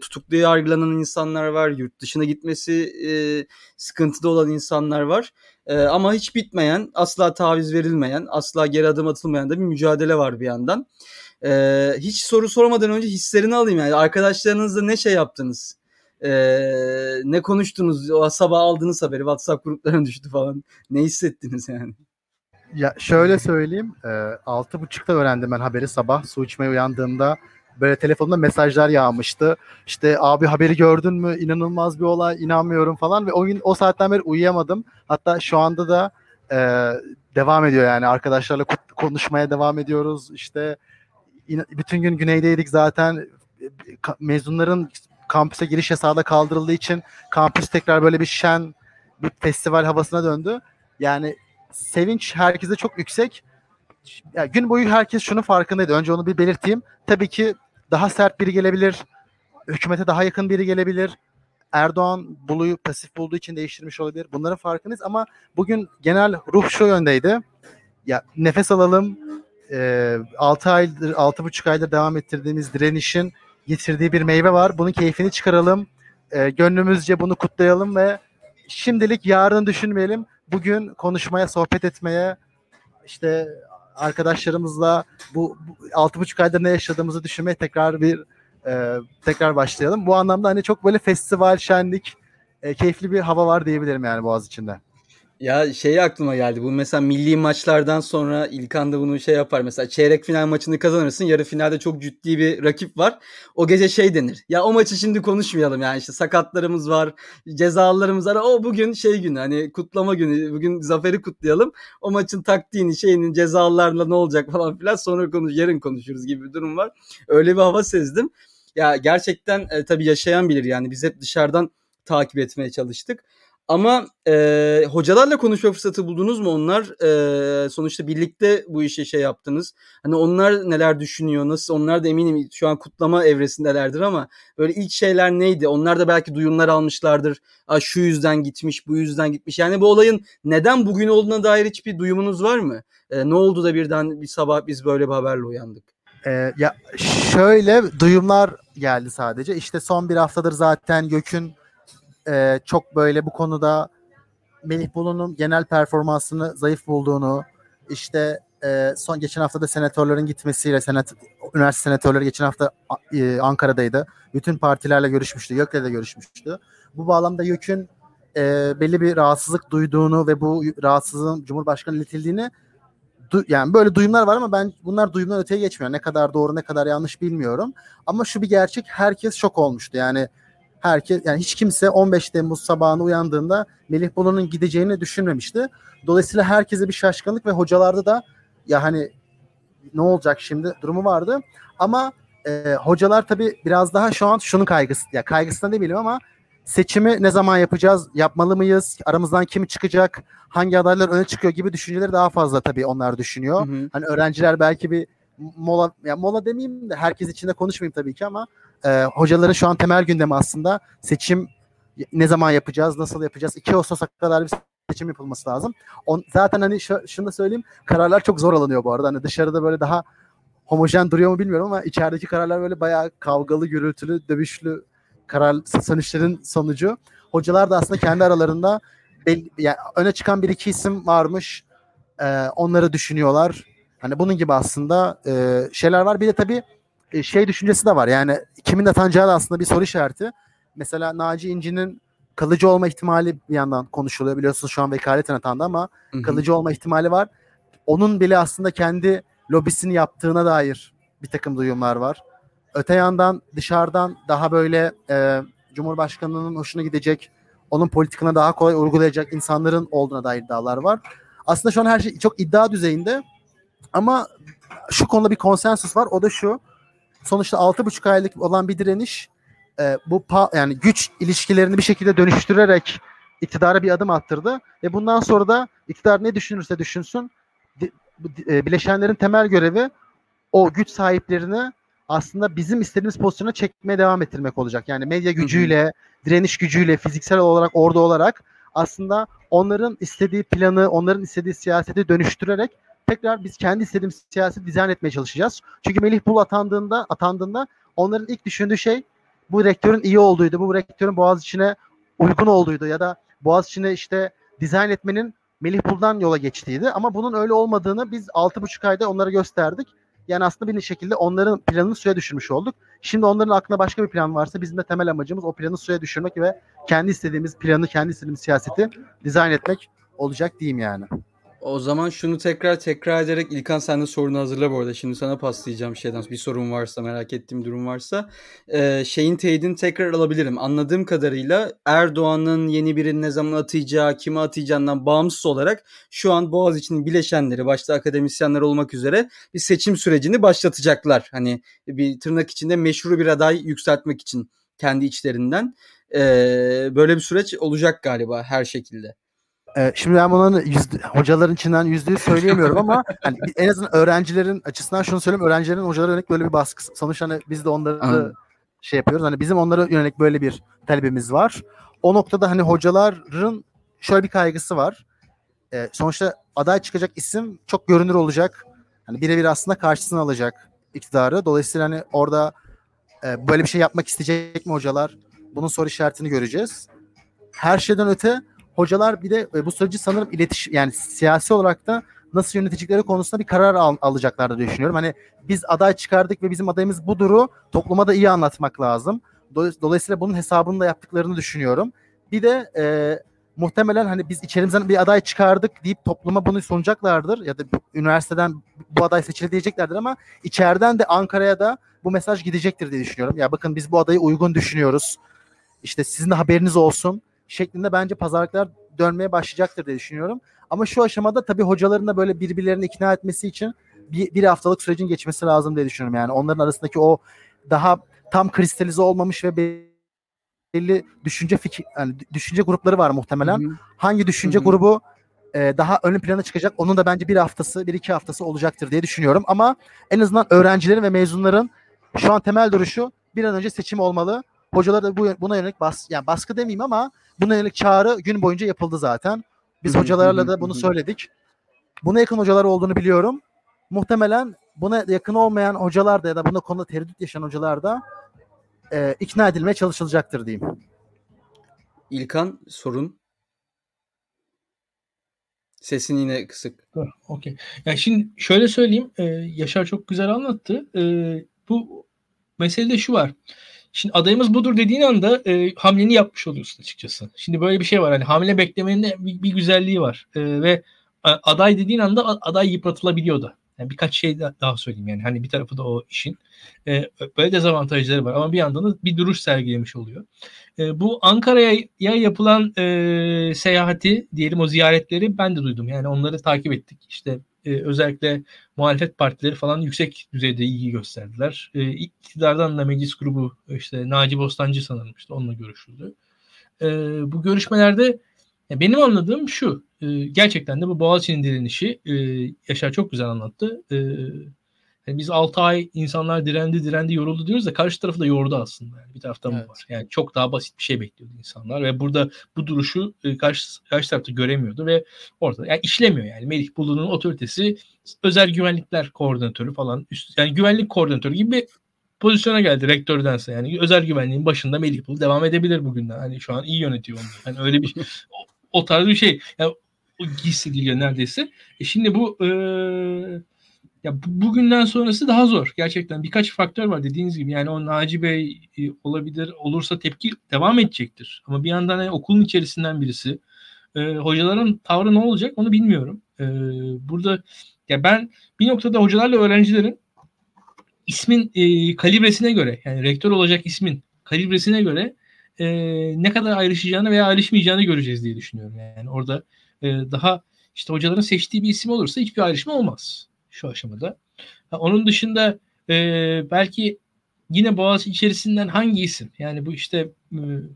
Tutuklu yargılanan insanlar var, yurt dışına gitmesi sıkıntıda olan insanlar var. Ama hiç bitmeyen, asla taviz verilmeyen, asla geri adım atılmayan da bir mücadele var bir yandan. Hiç soru sormadan önce hislerini alayım yani. Arkadaşlarınızla ne şey yaptınız? Ne konuştunuz? O sabah aldığınız haberi WhatsApp gruplarına düştü falan. Ne hissettiniz yani? Ya şöyle söyleyeyim. 6.30'da öğrendim ben haberi sabah. Su içmeye uyandığımda böyle telefonumda mesajlar yağmıştı. İşte abi haberi gördün mü? İnanılmaz bir olay. İnanmıyorum falan. Ve o gün o saatten beri uyuyamadım. Hatta şu anda da devam ediyor yani. Arkadaşlarla konuşmaya devam ediyoruz. İşte bütün gün güneydeydik zaten. Mezunların kampüse giriş yasağı da kaldırıldığı için kampüs tekrar böyle bir şen, bir festival havasına döndü. Yani sevinç herkese çok yüksek. Yani gün boyu herkes şunun farkındaydı. Önce onu bir belirteyim. Tabii ki daha sert biri gelebilir. Hükümete daha yakın biri gelebilir. Erdoğan Bulu'yu pasif bulduğu için değiştirmiş olabilir. Bunların farkındayız ama bugün genel ruh şu yöndeydi. Ya nefes alalım. 6,5 aydır devam ettirdiğimiz direnişin getirdiği bir meyve var. Bunun keyfini çıkaralım. Gönlümüzce bunu kutlayalım ve şimdilik yarını düşünmeyelim. Bugün konuşmaya, sohbet etmeye, işte arkadaşlarımızla bu 6,5 aydır ne yaşadığımızı düşünmeye tekrar başlayalım. Bu anlamda hani çok böyle festival, şenlik, keyifli bir hava var diyebilirim yani Boğaziçi'nde. Ya aklıma geldi. Bu mesela milli maçlardan sonra İlkan da bunu yapar. Mesela çeyrek final maçını kazanırsın. Yarı finalde çok ciddi bir rakip var. O gece denir. Ya o maçı şimdi konuşmayalım yani işte sakatlarımız var, cezalarımız var. O bugün günü hani kutlama günü. Bugün zaferi kutlayalım. O maçın taktiğini, cezalarla ne olacak falan filan sonra yarın konuşuruz gibi bir durum var. Öyle bir hava sezdim. Ya gerçekten tabii yaşayan bilir yani biz hep dışarıdan takip etmeye çalıştık. Ama hocalarla konuşma fırsatı buldunuz mu? Onlar sonuçta birlikte bu işe yaptınız. Hani onlar neler düşünüyor? Nasıl? Onlar da eminim şu an kutlama evresindelerdir ama böyle ilk şeyler neydi? Onlar da belki duyumlar almışlardır. Şu yüzden gitmiş, bu yüzden gitmiş. Yani bu olayın neden bugün olduğuna dair hiçbir duyumunuz var mı? Ne oldu da birden bir sabah biz böyle bir haberle uyandık? Ya şöyle duyumlar geldi sadece. İşte son bir haftadır zaten Gök'ün çok böyle bu konuda Melih Bulu'nun genel performansını zayıf bulduğunu, işte son geçen hafta da senatörlerin gitmesiyle üniversite senatörleri geçen hafta Ankara'daydı. Bütün partilerle görüşmüştü. YÖK'le de görüşmüştü. Bu bağlamda YÖK'ün belli bir rahatsızlık duyduğunu ve bu rahatsızlığın Cumhurbaşkanı iletildiğini yani böyle duyumlar var ama ben bunlar duyumdan öteye geçmiyor. Ne kadar doğru ne kadar yanlış bilmiyorum. Ama şu bir gerçek, herkes şok olmuştu. Yani herkes, yani hiç kimse 15 Temmuz sabahını uyandığında Melih Bulu'nun gideceğini düşünmemişti. Dolayısıyla herkese bir şaşkınlık ve hocalarda da ya hani ne olacak şimdi durumu vardı. Ama hocalar tabii biraz daha şu an şunun kaygısı, ya kaygısına ne bileyim ama seçimi ne zaman yapacağız, yapmalı mıyız, aramızdan kim çıkacak, hangi adaylar öne çıkıyor gibi düşünceleri daha fazla tabii onlar düşünüyor. Hı hı. Hani öğrenciler belki bir mola, ya mola demeyeyim de herkes içinde konuşmayayım tabii ki ama hocaların şu an temel gündemi aslında seçim, ne zaman yapacağız, nasıl yapacağız, 2 Ağustos'a kadar bir seçim yapılması lazım. Zaten hani şunu da söyleyeyim, kararlar çok zor alınıyor bu arada. Hani dışarıda böyle daha homojen duruyor mu bilmiyorum ama içerideki kararlar böyle bayağı kavgalı, gürültülü, dövüşlü karar sonuçların sonucu. Hocalar da aslında kendi aralarında yani öne çıkan bir iki isim varmış. Onları düşünüyorlar. Hani bunun gibi aslında şeyler var. Bir de tabii şey düşüncesi de var. Yani kimin atanacağı da aslında bir soru işareti. Mesela Naci İnci'nin kalıcı olma ihtimali bir yandan konuşuluyor. Biliyorsunuz şu an vekaleten atandı ama hı hı. Kalıcı olma ihtimali var. Onun bile aslında kendi lobisini yaptığına dair bir takım duyumlar var. Öte yandan dışarıdan daha böyle Cumhurbaşkanı'nın hoşuna gidecek, onun politikana daha kolay uygulayacak insanların olduğuna dair iddialar var. Aslında şu an her şey çok iddia düzeyinde ama şu konuda bir konsensus var. O da şu, sonuçta 6,5 aylık olan bir direniş yani güç ilişkilerini bir şekilde dönüştürerek iktidara bir adım attırdı. Ve bundan sonra da iktidar ne düşünürse düşünsün, bileşenlerin temel görevi o güç sahiplerini aslında bizim istediğimiz pozisyona çekmeye devam ettirmek olacak. Yani medya gücüyle, direniş gücüyle, fiziksel olarak orada olarak aslında onların istediği planı, onların istediği siyaseti dönüştürerek tekrar biz kendi istediğimiz siyaseti dizayn etmeye çalışacağız. Çünkü Melih Bulu atandığında onların ilk düşündüğü şey bu rektörün iyi olduğuydu, bu rektörün Boğaziçi'ne uygun olduğuydu ya da Boğaziçi'ne işte dizayn etmenin Melih Bulu'dan yola geçtiğiydi. Ama bunun öyle olmadığını biz 6,5 ayda onlara gösterdik. Yani aslında bir şekilde onların planını suya düşürmüş olduk. Şimdi onların aklına başka bir plan varsa bizim de temel amacımız o planı suya düşürmek ve kendi istediğimiz planı, kendi istediğimiz siyaseti dizayn etmek olacak diyeyim yani. O zaman şunu tekrar ederek İlkan sen de sorunu hazırla bu arada. Şimdi sana paslayacağım şeyden bir sorun varsa, merak ettiğim durum varsa. Şeyin teyidini tekrar alabilirim. Anladığım kadarıyla Erdoğan'ın yeni birini ne zaman atacağı, kime atacağından bağımsız olarak şu an Boğaziçi'nin bileşenleri, başta akademisyenler olmak üzere bir seçim sürecini başlatacaklar. Hani bir tırnak içinde meşru bir aday yükseltmek için kendi içlerinden. Böyle bir süreç olacak galiba her şekilde. Şimdi ben bunların hocaların içinden %100 söyleyemiyorum ama yani en azından öğrencilerin açısından şunu söyleyeyim. Öğrencilerin hocalara yönelik böyle bir baskısı. Sonuçta hani biz de onları şey yapıyoruz. Hani bizim onlara yönelik böyle bir talebimiz var. O noktada hani hocaların şöyle bir kaygısı var. Sonuçta aday çıkacak isim çok görünür olacak. Hani birebir aslında karşısına alacak iktidarı. Dolayısıyla hani orada böyle bir şey yapmak isteyecek mi hocalar? Bunun soru işaretini göreceğiz. Her şeyden öte hocalar bir de bu süreci sanırım yani siyasi olarak da nasıl yönetecekleri konusunda bir karar alacaklar diye düşünüyorum. Hani biz aday çıkardık ve bizim adayımız buduru topluma da iyi anlatmak lazım. Dolayısıyla bunun hesabını da yaptıklarını düşünüyorum. Bir de muhtemelen hani biz içerimizden bir aday çıkardık deyip topluma bunu sunacaklardır. Ya da üniversiteden bu aday seçildi diyeceklerdir ama içeriden de Ankara'ya da bu mesaj gidecektir diye düşünüyorum. Ya bakın biz bu adayı uygun düşünüyoruz. İşte sizin de haberiniz olsun şeklinde bence pazarlıklar dönmeye başlayacaktır diye düşünüyorum. Ama şu aşamada tabii hocaların da böyle birbirlerini ikna etmesi için bir haftalık sürecin geçmesi lazım diye düşünüyorum. Yani onların arasındaki o daha tam kristalize olmamış ve belli yani düşünce grupları var muhtemelen. Hı-hı. Hangi düşünce Hı-hı. grubu daha ön plana çıkacak? Onun da bence bir iki haftası olacaktır diye düşünüyorum. Ama en azından öğrencilerin ve mezunların şu an temel duruşu bir an önce seçim olmalı. Hocalar da buna yönelik yani baskı demeyeyim ama buna yönelik çağrı gün boyunca yapıldı zaten. Biz hocalarla da bunu söyledik. Buna yakın hocalar olduğunu biliyorum. Muhtemelen buna yakın olmayan hocalar da ya da bunda konuda tereddüt yaşayan hocalar da ikna edilmeye çalışılacaktır diyeyim. İlkan sorun. Sesin yine kısık. Okay. Yani şimdi şöyle söyleyeyim. Yaşar çok güzel anlattı. Bu meselede şu var. Şimdi adayımız budur dediğin anda hamleni yapmış oluyorsun açıkçası. Şimdi böyle bir şey var. Hani hamle beklemenin bir güzelliği var. Ve aday dediğin anda aday yıpratılabiliyordu. Yani birkaç şey daha söyleyeyim yani. Hani bir tarafı da o işin. Böyle dezavantajları var ama bir yandan da bir duruş sergilemiş oluyor. Bu Ankara'ya yapılan seyahati, diyelim o ziyaretleri ben de duydum. Yani onları takip ettik. İşte özellikle muhalefet partileri falan yüksek düzeyde ilgi gösterdiler. İktidardan da meclis grubu işte Naci Bostancı sanılmıştı. Onunla görüşüldü. Bu görüşmelerde benim anladığım şu. Gerçekten de bu Boğaziçi'nin direnişi, Yaşar çok güzel anlattı. Yani biz 6 ay insanlar direndi yoruldu diyoruz da karşı tarafı da yordu aslında. Yani bir taraftan bu var. Yani çok daha basit bir şey bekliyordu insanlar ve burada bu duruşu karşı tarafta göremiyordu ve ortada yani işlemiyor yani. Melih Bulu'nun otoritesi özel güvenlikler koordinatörü falan, yani güvenlik koordinatörü gibi bir pozisyona geldi rektördense. Yani özel güvenliğin başında Melih Bulu devam edebilir bugünden. Hani şu an iyi yönetiyor onu. Yani öyle bir o tarz bir şey. Yani o hissediliyor neredeyse. Şimdi bu ya bugünden sonrası daha zor. Gerçekten birkaç faktör var dediğiniz gibi. Yani o Naci Bey olabilir. Olursa tepki devam edecektir. Ama bir yandan yani okulun içerisinden birisi. Hocaların tavrı ne olacak onu bilmiyorum. Burada ya ben bir noktada hocalarla öğrencilerin ismin kalibresine göre, yani rektör olacak ismin kalibresine göre ne kadar ayrışacağını veya ayrışmayacağını göreceğiz diye düşünüyorum. Yani orada daha işte hocaların seçtiği bir isim olursa hiçbir ayrışma olmaz şu aşamada. Ha, onun dışında belki yine Boğaziçi içerisinden hangi isim? Yani bu işte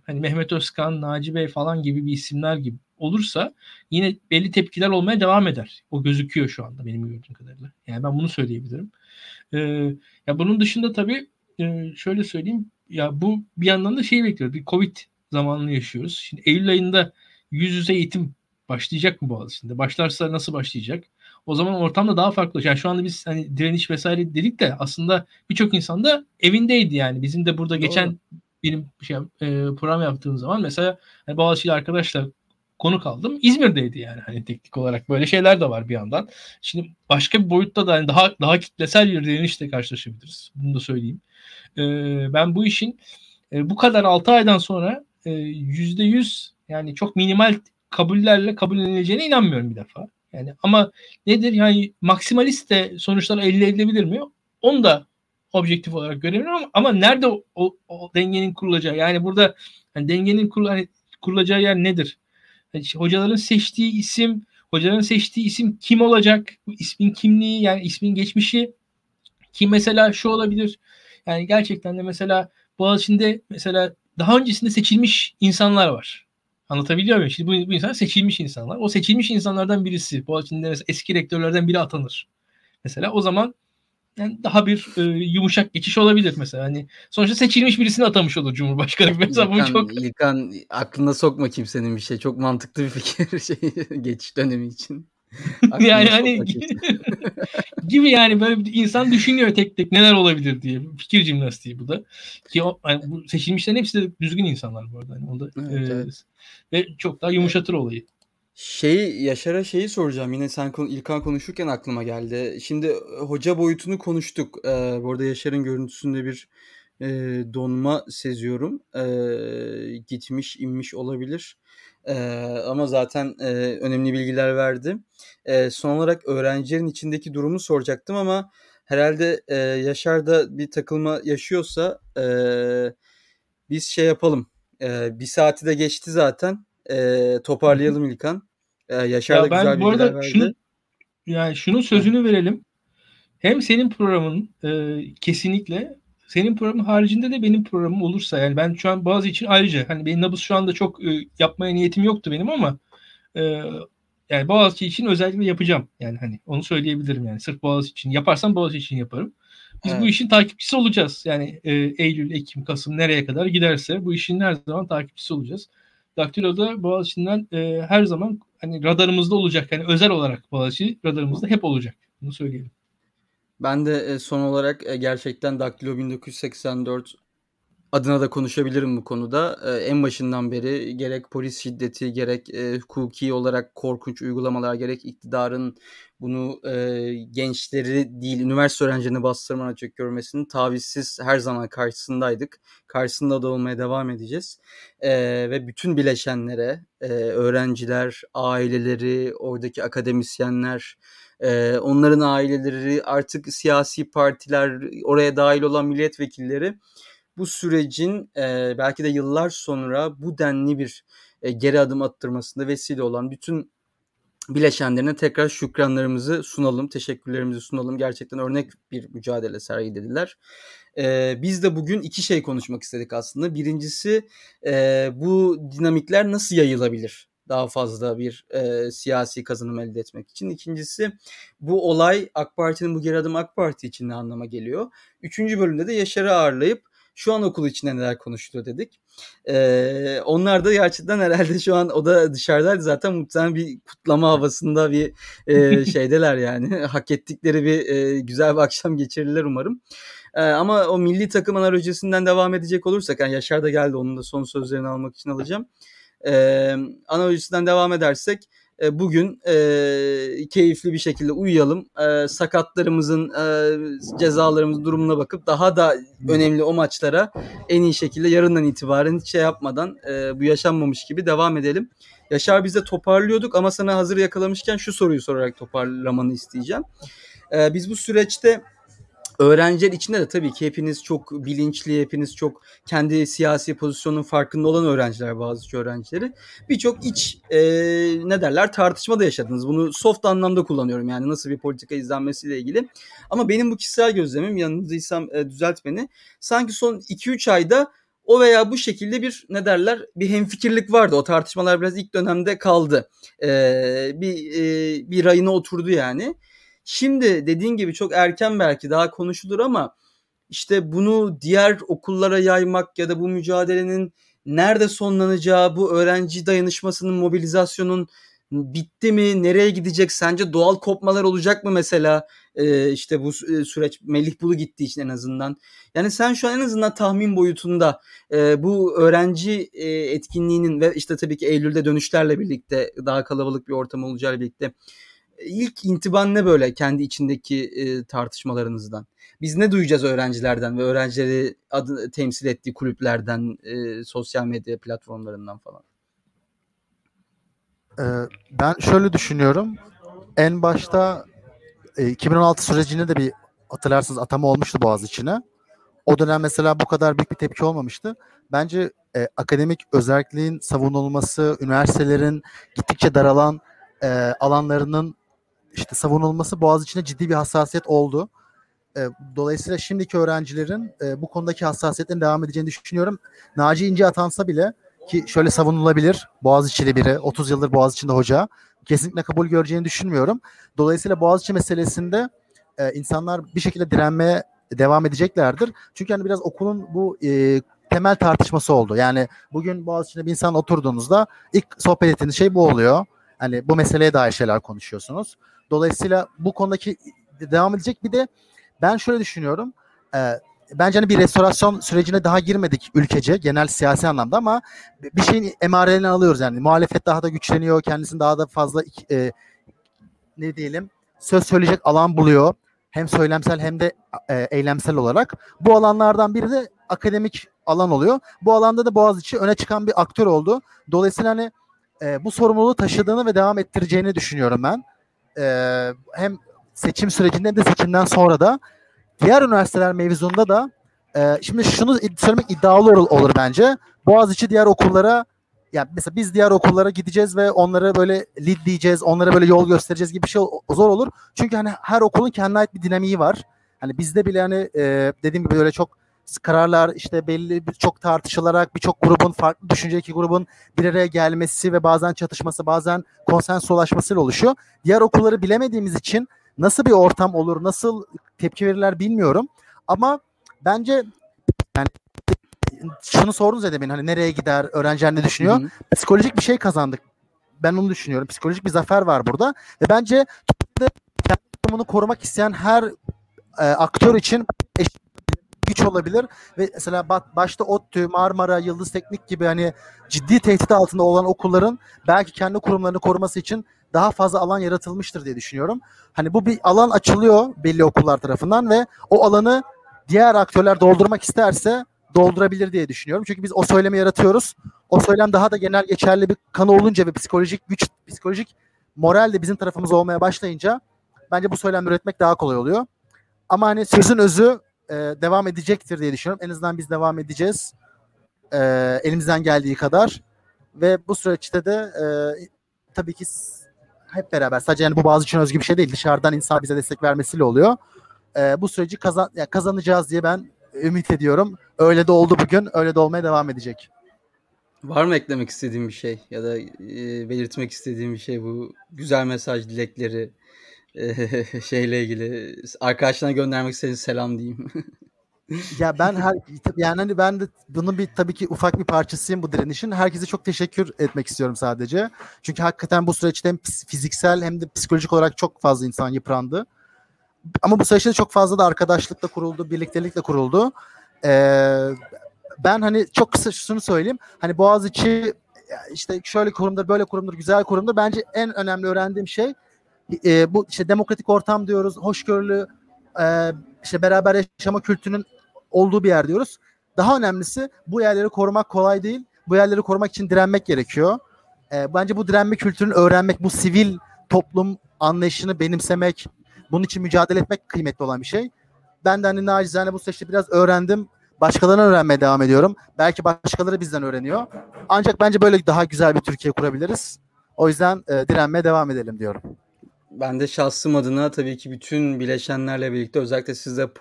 hani Mehmet Özkan, Naci Bey falan gibi bir isimler gibi olursa yine belli tepkiler olmaya devam eder. O gözüküyor şu anda benim gördüğüm kadarıyla. Yani ben bunu söyleyebilirim. Ya bunun dışında tabii şöyle söyleyeyim. Ya bu bir yandan da şeyi bekliyoruz. Bir Covid zamanını yaşıyoruz. Şimdi Eylül ayında yüz yüze eğitim başlayacak mı Boğaziçi'nde? Başlarsa nasıl başlayacak? O zaman ortam da daha farklı. Yani şu anda biz hani direniş vesaire dedik de aslında birçok insan da evindeydi yani. Bizim de burada geçen benim program yaptığım zaman mesela hani Boğaziçi'li arkadaşlar konuk aldım. İzmir'deydi yani hani teknik olarak. Böyle şeyler de var bir yandan. Şimdi başka bir boyutta da hani daha kitlesel bir direnişle karşılaşabiliriz. Bunu da söyleyeyim. Ben bu işin bu kadar 6 aydan sonra %100 yani çok minimal kabullerle kabullenileceğine inanmıyorum bir defa. Yani ama nedir yani maksimalist de sonuçlar elde edilebilir mi? Onu da objektif olarak görebilirim ama nerede o dengenin kurulacağı? Yani burada yani dengenin kurulacağı yer nedir? Yani hocaların seçtiği isim kim olacak? Bu ismin kimliği yani ismin geçmişi ki mesela şu olabilir. Yani gerçekten de mesela Boğaziçi'nde mesela daha öncesinde seçilmiş insanlar var. Anlatabiliyor muyum? Şimdi bu insanlar seçilmiş insanlar. O seçilmiş insanlardan birisi. Boğaziçi'nde mesela eski rektörlerden biri atanır. Mesela o zaman yani daha bir yumuşak geçiş olabilir mesela. Hani sonuçta seçilmiş birisini atamış olur Cumhurbaşkanı. Mesela bu çok... İlkan aklına sokma kimsenin bir şey. Çok mantıklı bir fikir geçiş dönemi için. Yani hani gibi yani böyle bir insan düşünüyor tek tek neler olabilir diye. Fikir jimnastiği bu da. Ki o, yani bu seçilmişlerin hepsi de düzgün insanlar bu arada. Yani onda, evet. Ve çok daha yumuşatır olayı. Yaşar'a şeyi soracağım. Yine sen İlkan konuşurken aklıma geldi. Şimdi hoca boyutunu konuştuk. Bu arada Yaşar'ın görüntüsünde bir donma seziyorum. Gitmiş, inmiş olabilir. Ama zaten önemli bilgiler verdi. Son olarak öğrencilerin içindeki durumu soracaktım ama herhalde Yaşar'da bir takılma yaşıyorsa biz şey yapalım. Bir saati de geçti zaten. Toparlayalım İlkan. Yaşar'da ya güzel bilgiler verdi. Şunun sözünü verelim. Hem senin programın kesinlikle senin programın haricinde de benim programım olursa yani ben şu an bazı için ayrıca hani benim nabız şu anda çok yapmaya niyetim yoktu benim ama yani Boğaziçi için özellikle yapacağım. Yani hani onu söyleyebilirim yani sırf Boğaziçi için yaparsam Boğaziçi için yaparım. Biz bu işin takipçisi olacağız. Yani Eylül, Ekim, Kasım nereye kadar giderse bu işin her zaman takipçisi olacağız. Daktilo'da Boğaziçi'nden her zaman hani radarımızda olacak. Yani özel olarak Boğaziçi radarımızda hep olacak. Bunu söyleyelim. Ben de son olarak gerçekten Daktilo 1984 adına da konuşabilirim bu konuda. En başından beri gerek polis şiddeti, gerek hukuki olarak korkunç uygulamalar, gerek iktidarın bunu gençleri değil üniversite öğrencilerini bastırmaya açık görmesini tavizsiz her zaman karşısındaydık. Karşısında da olmaya devam edeceğiz. Ve bütün bileşenlere, öğrenciler, aileleri, oradaki akademisyenler, onların aileleri, artık siyasi partiler, oraya dahil olan milletvekilleri bu sürecin belki de yıllar sonra bu denli bir geri adım attırmasında vesile olan bütün bileşenlerine tekrar şükranlarımızı sunalım, teşekkürlerimizi sunalım. Gerçekten örnek bir mücadele sergilediler. Biz de bugün iki şey konuşmak istedik aslında. Birincisi, bu dinamikler nasıl yayılabilir? Daha fazla bir siyasi kazanım elde etmek için. İkincisi, bu olay AK Parti'nin bu geri adım AK Parti için ne anlama geliyor? Üçüncü bölümde de Yaşar'ı ağırlayıp şu an okul içinde neler konuşuluyor dedik. Onlar da gerçekten herhalde şu an, o da dışarıdaydı zaten, muhtemelen bir kutlama havasında bir şeydeler yani. Hak ettikleri bir güzel bir akşam geçirirler umarım. Ama o milli takım analojisinden devam edecek olursak, yani Yaşar da geldi, onun da son sözlerini almak için alacağım. Analojisinden devam edersek, bugün keyifli bir şekilde uyuyalım. Sakatlarımızın, cezalarımızın durumuna bakıp daha da önemli o maçlara en iyi şekilde yarından itibaren hiç şey yapmadan, bu yaşanmamış gibi devam edelim. Yaşar, biz de toparlıyorduk ama sana hazır yakalamışken şu soruyu sorarak toparlamanı isteyeceğim. Biz bu süreçte öğrenciler içinde de tabii ki hepiniz çok bilinçli, hepiniz çok kendi siyasi pozisyonunun farkında olan öğrenciler, bazı öğrencileri. Birçok iç tartışma da yaşadınız. Bunu soft anlamda kullanıyorum, yani nasıl bir politika izlenmesiyle ilgili. Ama benim bu kişisel gözlemim, yanıldıysam düzelt beni. Sanki son 2-3 ayda o veya bu şekilde bir bir hemfikirlik vardı. O tartışmalar biraz ilk dönemde kaldı. Bir rayına oturdu yani. Şimdi dediğin gibi çok erken, belki daha konuşulur ama işte bunu diğer okullara yaymak ya da bu mücadelenin nerede sonlanacağı, bu öğrenci dayanışmasının, mobilizasyonun bitti mi, nereye gidecek, sence doğal kopmalar olacak mı mesela? İşte bu süreç Melih Bulu gittiği için en azından. Yani sen şu an en azından tahmin boyutunda bu öğrenci etkinliğinin ve işte tabii ki Eylül'de dönüşlerle birlikte daha kalabalık bir ortam olacağıyla birlikte İlk intiban ne böyle kendi içindeki tartışmalarınızdan? Biz ne duyacağız öğrencilerden ve öğrencileri temsil ettiği kulüplerden, sosyal medya platformlarından falan? Ben şöyle düşünüyorum. En başta 2016 sürecinde de bir, hatırlarsınız, atama olmuştu Boğaziçi'ne. O dönem mesela bu kadar büyük bir tepki olmamıştı. Bence akademik özelliğin savunulması, üniversitelerin gittikçe daralan alanlarının işte savunulması Boğaziçi'ne ciddi bir hassasiyet oldu. Dolayısıyla şimdiki öğrencilerin bu konudaki hassasiyetin devam edeceğini düşünüyorum. Naci İnci atansa bile, ki şöyle savunulabilir, Boğaziçi'li biri, 30 yıldır Boğaziçi'nde hoca, kesinlikle kabul göreceğini düşünmüyorum. Dolayısıyla Boğaziçi meselesinde insanlar bir şekilde direnmeye devam edeceklerdir. Çünkü hani biraz okulun bu temel tartışması oldu. Yani bugün Boğaziçi'ne bir insan oturduğunuzda ilk sohbet ettiğiniz şey bu oluyor. Hani bu meseleye dair şeyler konuşuyorsunuz. Dolayısıyla bu konudaki devam edecek. Bir de ben şöyle düşünüyorum. Bence hani bir restorasyon sürecine daha girmedik ülkece, genel siyasi anlamda, ama bir şeyin emarelerini alıyoruz yani. Muhalefet daha da güçleniyor. Kendisini daha da fazla söz söyleyecek alan buluyor. Hem söylemsel hem de eylemsel olarak. Bu alanlardan biri de akademik alan oluyor. Bu alanda da Boğaziçi öne çıkan bir aktör oldu. Dolayısıyla hani bu sorumluluğu taşıdığını ve devam ettireceğini düşünüyorum ben. Hem seçim sürecinde hem de seçimden sonra da diğer üniversiteler mevzunda da şimdi şunu söylemek iddialı olur bence. Boğaziçi diğer okullara, yani mesela biz diğer okullara gideceğiz ve onlara böyle lead diyeceğiz, onlara böyle yol göstereceğiz gibi bir şey zor olur. Çünkü hani her okulun kendine ait bir dinamiği var. Hani bizde bile hani dediğim gibi öyle çok kararlar işte belli, çok tartışılarak birçok grubun, farklı düşüncedeki grubun bir araya gelmesi ve bazen çatışması, bazen konsensulaşmasıyla oluşuyor. Diğer okulları bilemediğimiz için nasıl bir ortam olur, nasıl tepki verirler bilmiyorum. Ama bence yani şunu sordunuz ya demin, hani nereye gider, öğrenciler ne düşünüyor? Hı-hı. Psikolojik bir şey kazandık. Ben onu düşünüyorum. Psikolojik bir zafer var burada. Ve bence kendini korumak isteyen her aktör için güç olabilir ve mesela başta ODTÜ, Marmara, Yıldız Teknik gibi hani ciddi tehdit altında olan okulların belki kendi kurumlarını koruması için daha fazla alan yaratılmıştır diye düşünüyorum. Hani bu bir alan açılıyor belli okullar tarafından ve o alanı diğer aktörler doldurmak isterse doldurabilir diye düşünüyorum. Çünkü biz o söylemi yaratıyoruz. O söylem daha da genel geçerli bir kanı olunca ve psikolojik güç, psikolojik moral de bizim tarafımız olmaya başlayınca bence bu söylemi üretmek daha kolay oluyor. Ama hani sözün özü devam edecektir diye düşünüyorum. En azından biz devam edeceğiz. Elimizden geldiği kadar. Ve bu süreçte de tabii ki hep beraber, sadece yani bu Boğaziçi'nin özgü bir şey değil. Dışarıdan insan bize destek vermesiyle oluyor. Bu süreci kazanacağız diye ben ümit ediyorum. Öyle de oldu bugün. Öyle de olmaya devam edecek. Var mı eklemek istediğim bir şey ya da belirtmek istediğim bir şey, bu güzel mesaj, dilekleri şeyle ilgili arkadaşlarına göndermek istediğim selam diyeyim. Ya ben yani ben de bunun bir tabii ki ufak bir parçasıyım bu direnişin. Herkese çok teşekkür etmek istiyorum sadece. Çünkü hakikaten bu süreçte hem fiziksel hem de psikolojik olarak çok fazla insan yıprandı. Ama bu süreçte çok fazla da arkadaşlıkla kuruldu, birliktelikle kuruldu. Ben hani çok kısa şunu söyleyeyim. Hani Boğaziçi işte şöyle kurumdur, böyle kurumdur, güzel kurumdur. Bence en önemli öğrendiğim şey bu işte demokratik ortam diyoruz, hoşgörülü, işte beraber yaşama kültürünün olduğu bir yer diyoruz. Daha önemlisi bu yerleri korumak kolay değil. Bu yerleri korumak için direnmek gerekiyor. Bence bu direnme kültürünü öğrenmek, bu sivil toplum anlayışını benimsemek, bunun için mücadele etmek kıymetli olan bir şey. Ben de hani nacizane bu süreçte biraz öğrendim. Başkalarına öğrenmeye devam ediyorum. Belki başkaları bizden öğreniyor. Ancak bence böyle daha güzel bir Türkiye kurabiliriz. O yüzden direnmeye devam edelim diyorum. Ben de şahsım adına tabii ki bütün bileşenlerle birlikte, özellikle siz de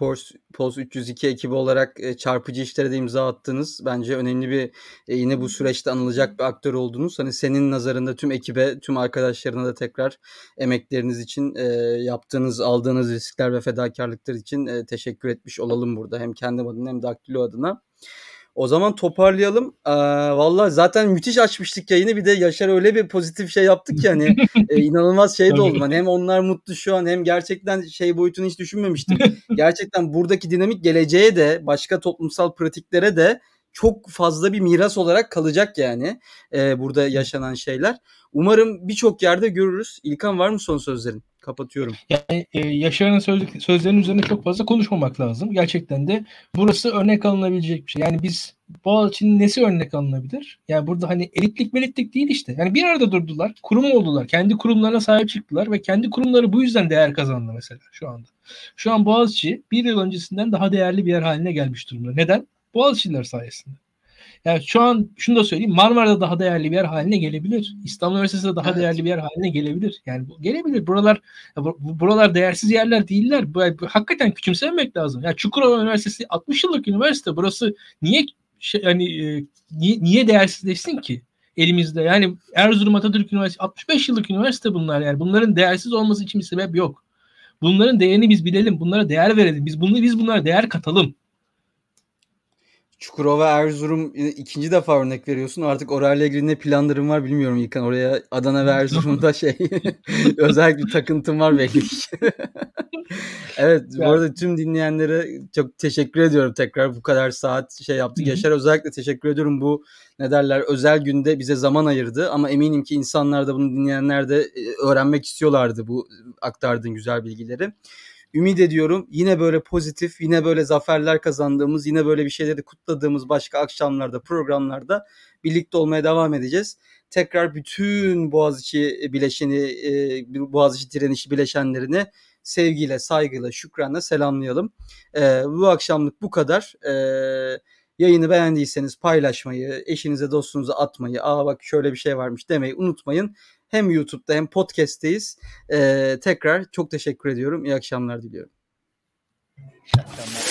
Pols 302 ekibi olarak çarpıcı işlere de imza attınız. Bence önemli bir, yine bu süreçte anılacak bir aktör oldunuz. Hani senin nazarında tüm ekibe, tüm arkadaşlarına da tekrar emekleriniz için, yaptığınız, aldığınız riskler ve fedakarlıklar için teşekkür etmiş olalım burada. Hem kendim adına hem de Daktilo adına. O zaman toparlayalım. Vallahi zaten müthiş açmıştık yayını. Bir de Yaşar öyle bir pozitif şey yaptık ki hani inanılmaz şey de oldu. Hani hem onlar mutlu şu an, hem gerçekten şey boyutunu hiç düşünmemiştim. Gerçekten buradaki dinamik geleceğe de, başka toplumsal pratiklere de çok fazla bir miras olarak kalacak yani burada yaşanan şeyler. Umarım birçok yerde görürüz. İlkan, var mı son sözlerin? Kapatıyorum. Yani Yaşar'ın sözlerinin üzerine çok fazla konuşmamak lazım. Gerçekten de burası örnek alınabilecek bir şey. Yani biz Boğaziçi'nin nesi örnek alınabilir? Yani burada hani elitlik melitlik değil işte. Yani bir arada durdular, kurum oldular. Kendi kurumlarına sahip çıktılar ve kendi kurumları bu yüzden değer kazandı mesela şu anda. Şu an Boğaziçi bir yıl öncesinden daha değerli bir yer haline gelmiş durumda. Neden? Boğaziçi'liler sayesinde. Yani şu an şunu da söyleyeyim. Marmara'da daha değerli bir yer haline gelebilir. İstanbul Üniversitesi'de daha değerli bir yer haline gelebilir. Yani gelebilir. Buralar değersiz yerler değiller. Hakikaten küçümsememek lazım. Yani Çukurova Üniversitesi 60 yıllık üniversite. Burası niye değersizleşsin ki elimizde? Yani Erzurum Atatürk Üniversitesi 65 yıllık üniversite bunlar yani. Bunların değersiz olması için bir sebep yok. Bunların değerini biz bilelim. Bunlara değer verelim. Biz bunlara değer katalım. Çukurova, Erzurum, ikinci defa örnek veriyorsun. Artık orayla ilgili ne planlarım var bilmiyorum İlkan. Oraya Adana ve Erzurum'da özel bir takıntım var belki. Evet, bu arada tüm dinleyenlere çok teşekkür ediyorum tekrar. Bu kadar saat şey yaptık. Yaşar, özellikle teşekkür ediyorum. Bu özel günde bize zaman ayırdı. Ama eminim ki insanlar da, bunu dinleyenler de öğrenmek istiyorlardı bu aktardığın güzel bilgileri. Ümit ediyorum yine böyle pozitif, yine böyle zaferler kazandığımız, yine böyle bir şeyleri kutladığımız başka akşamlarda, programlarda birlikte olmaya devam edeceğiz. Tekrar bütün Boğaziçi direnişi bileşenlerini sevgiyle, saygıyla, şükranla selamlayalım. Bu akşamlık bu kadar. Yayını beğendiyseniz paylaşmayı, eşinize, dostunuza atmayı, "Aa bak şöyle bir şey varmış" demeyi unutmayın. Hem YouTube'da hem podcast'teyiz. Tekrar çok teşekkür ediyorum. İyi akşamlar diliyorum. İyi akşamlar.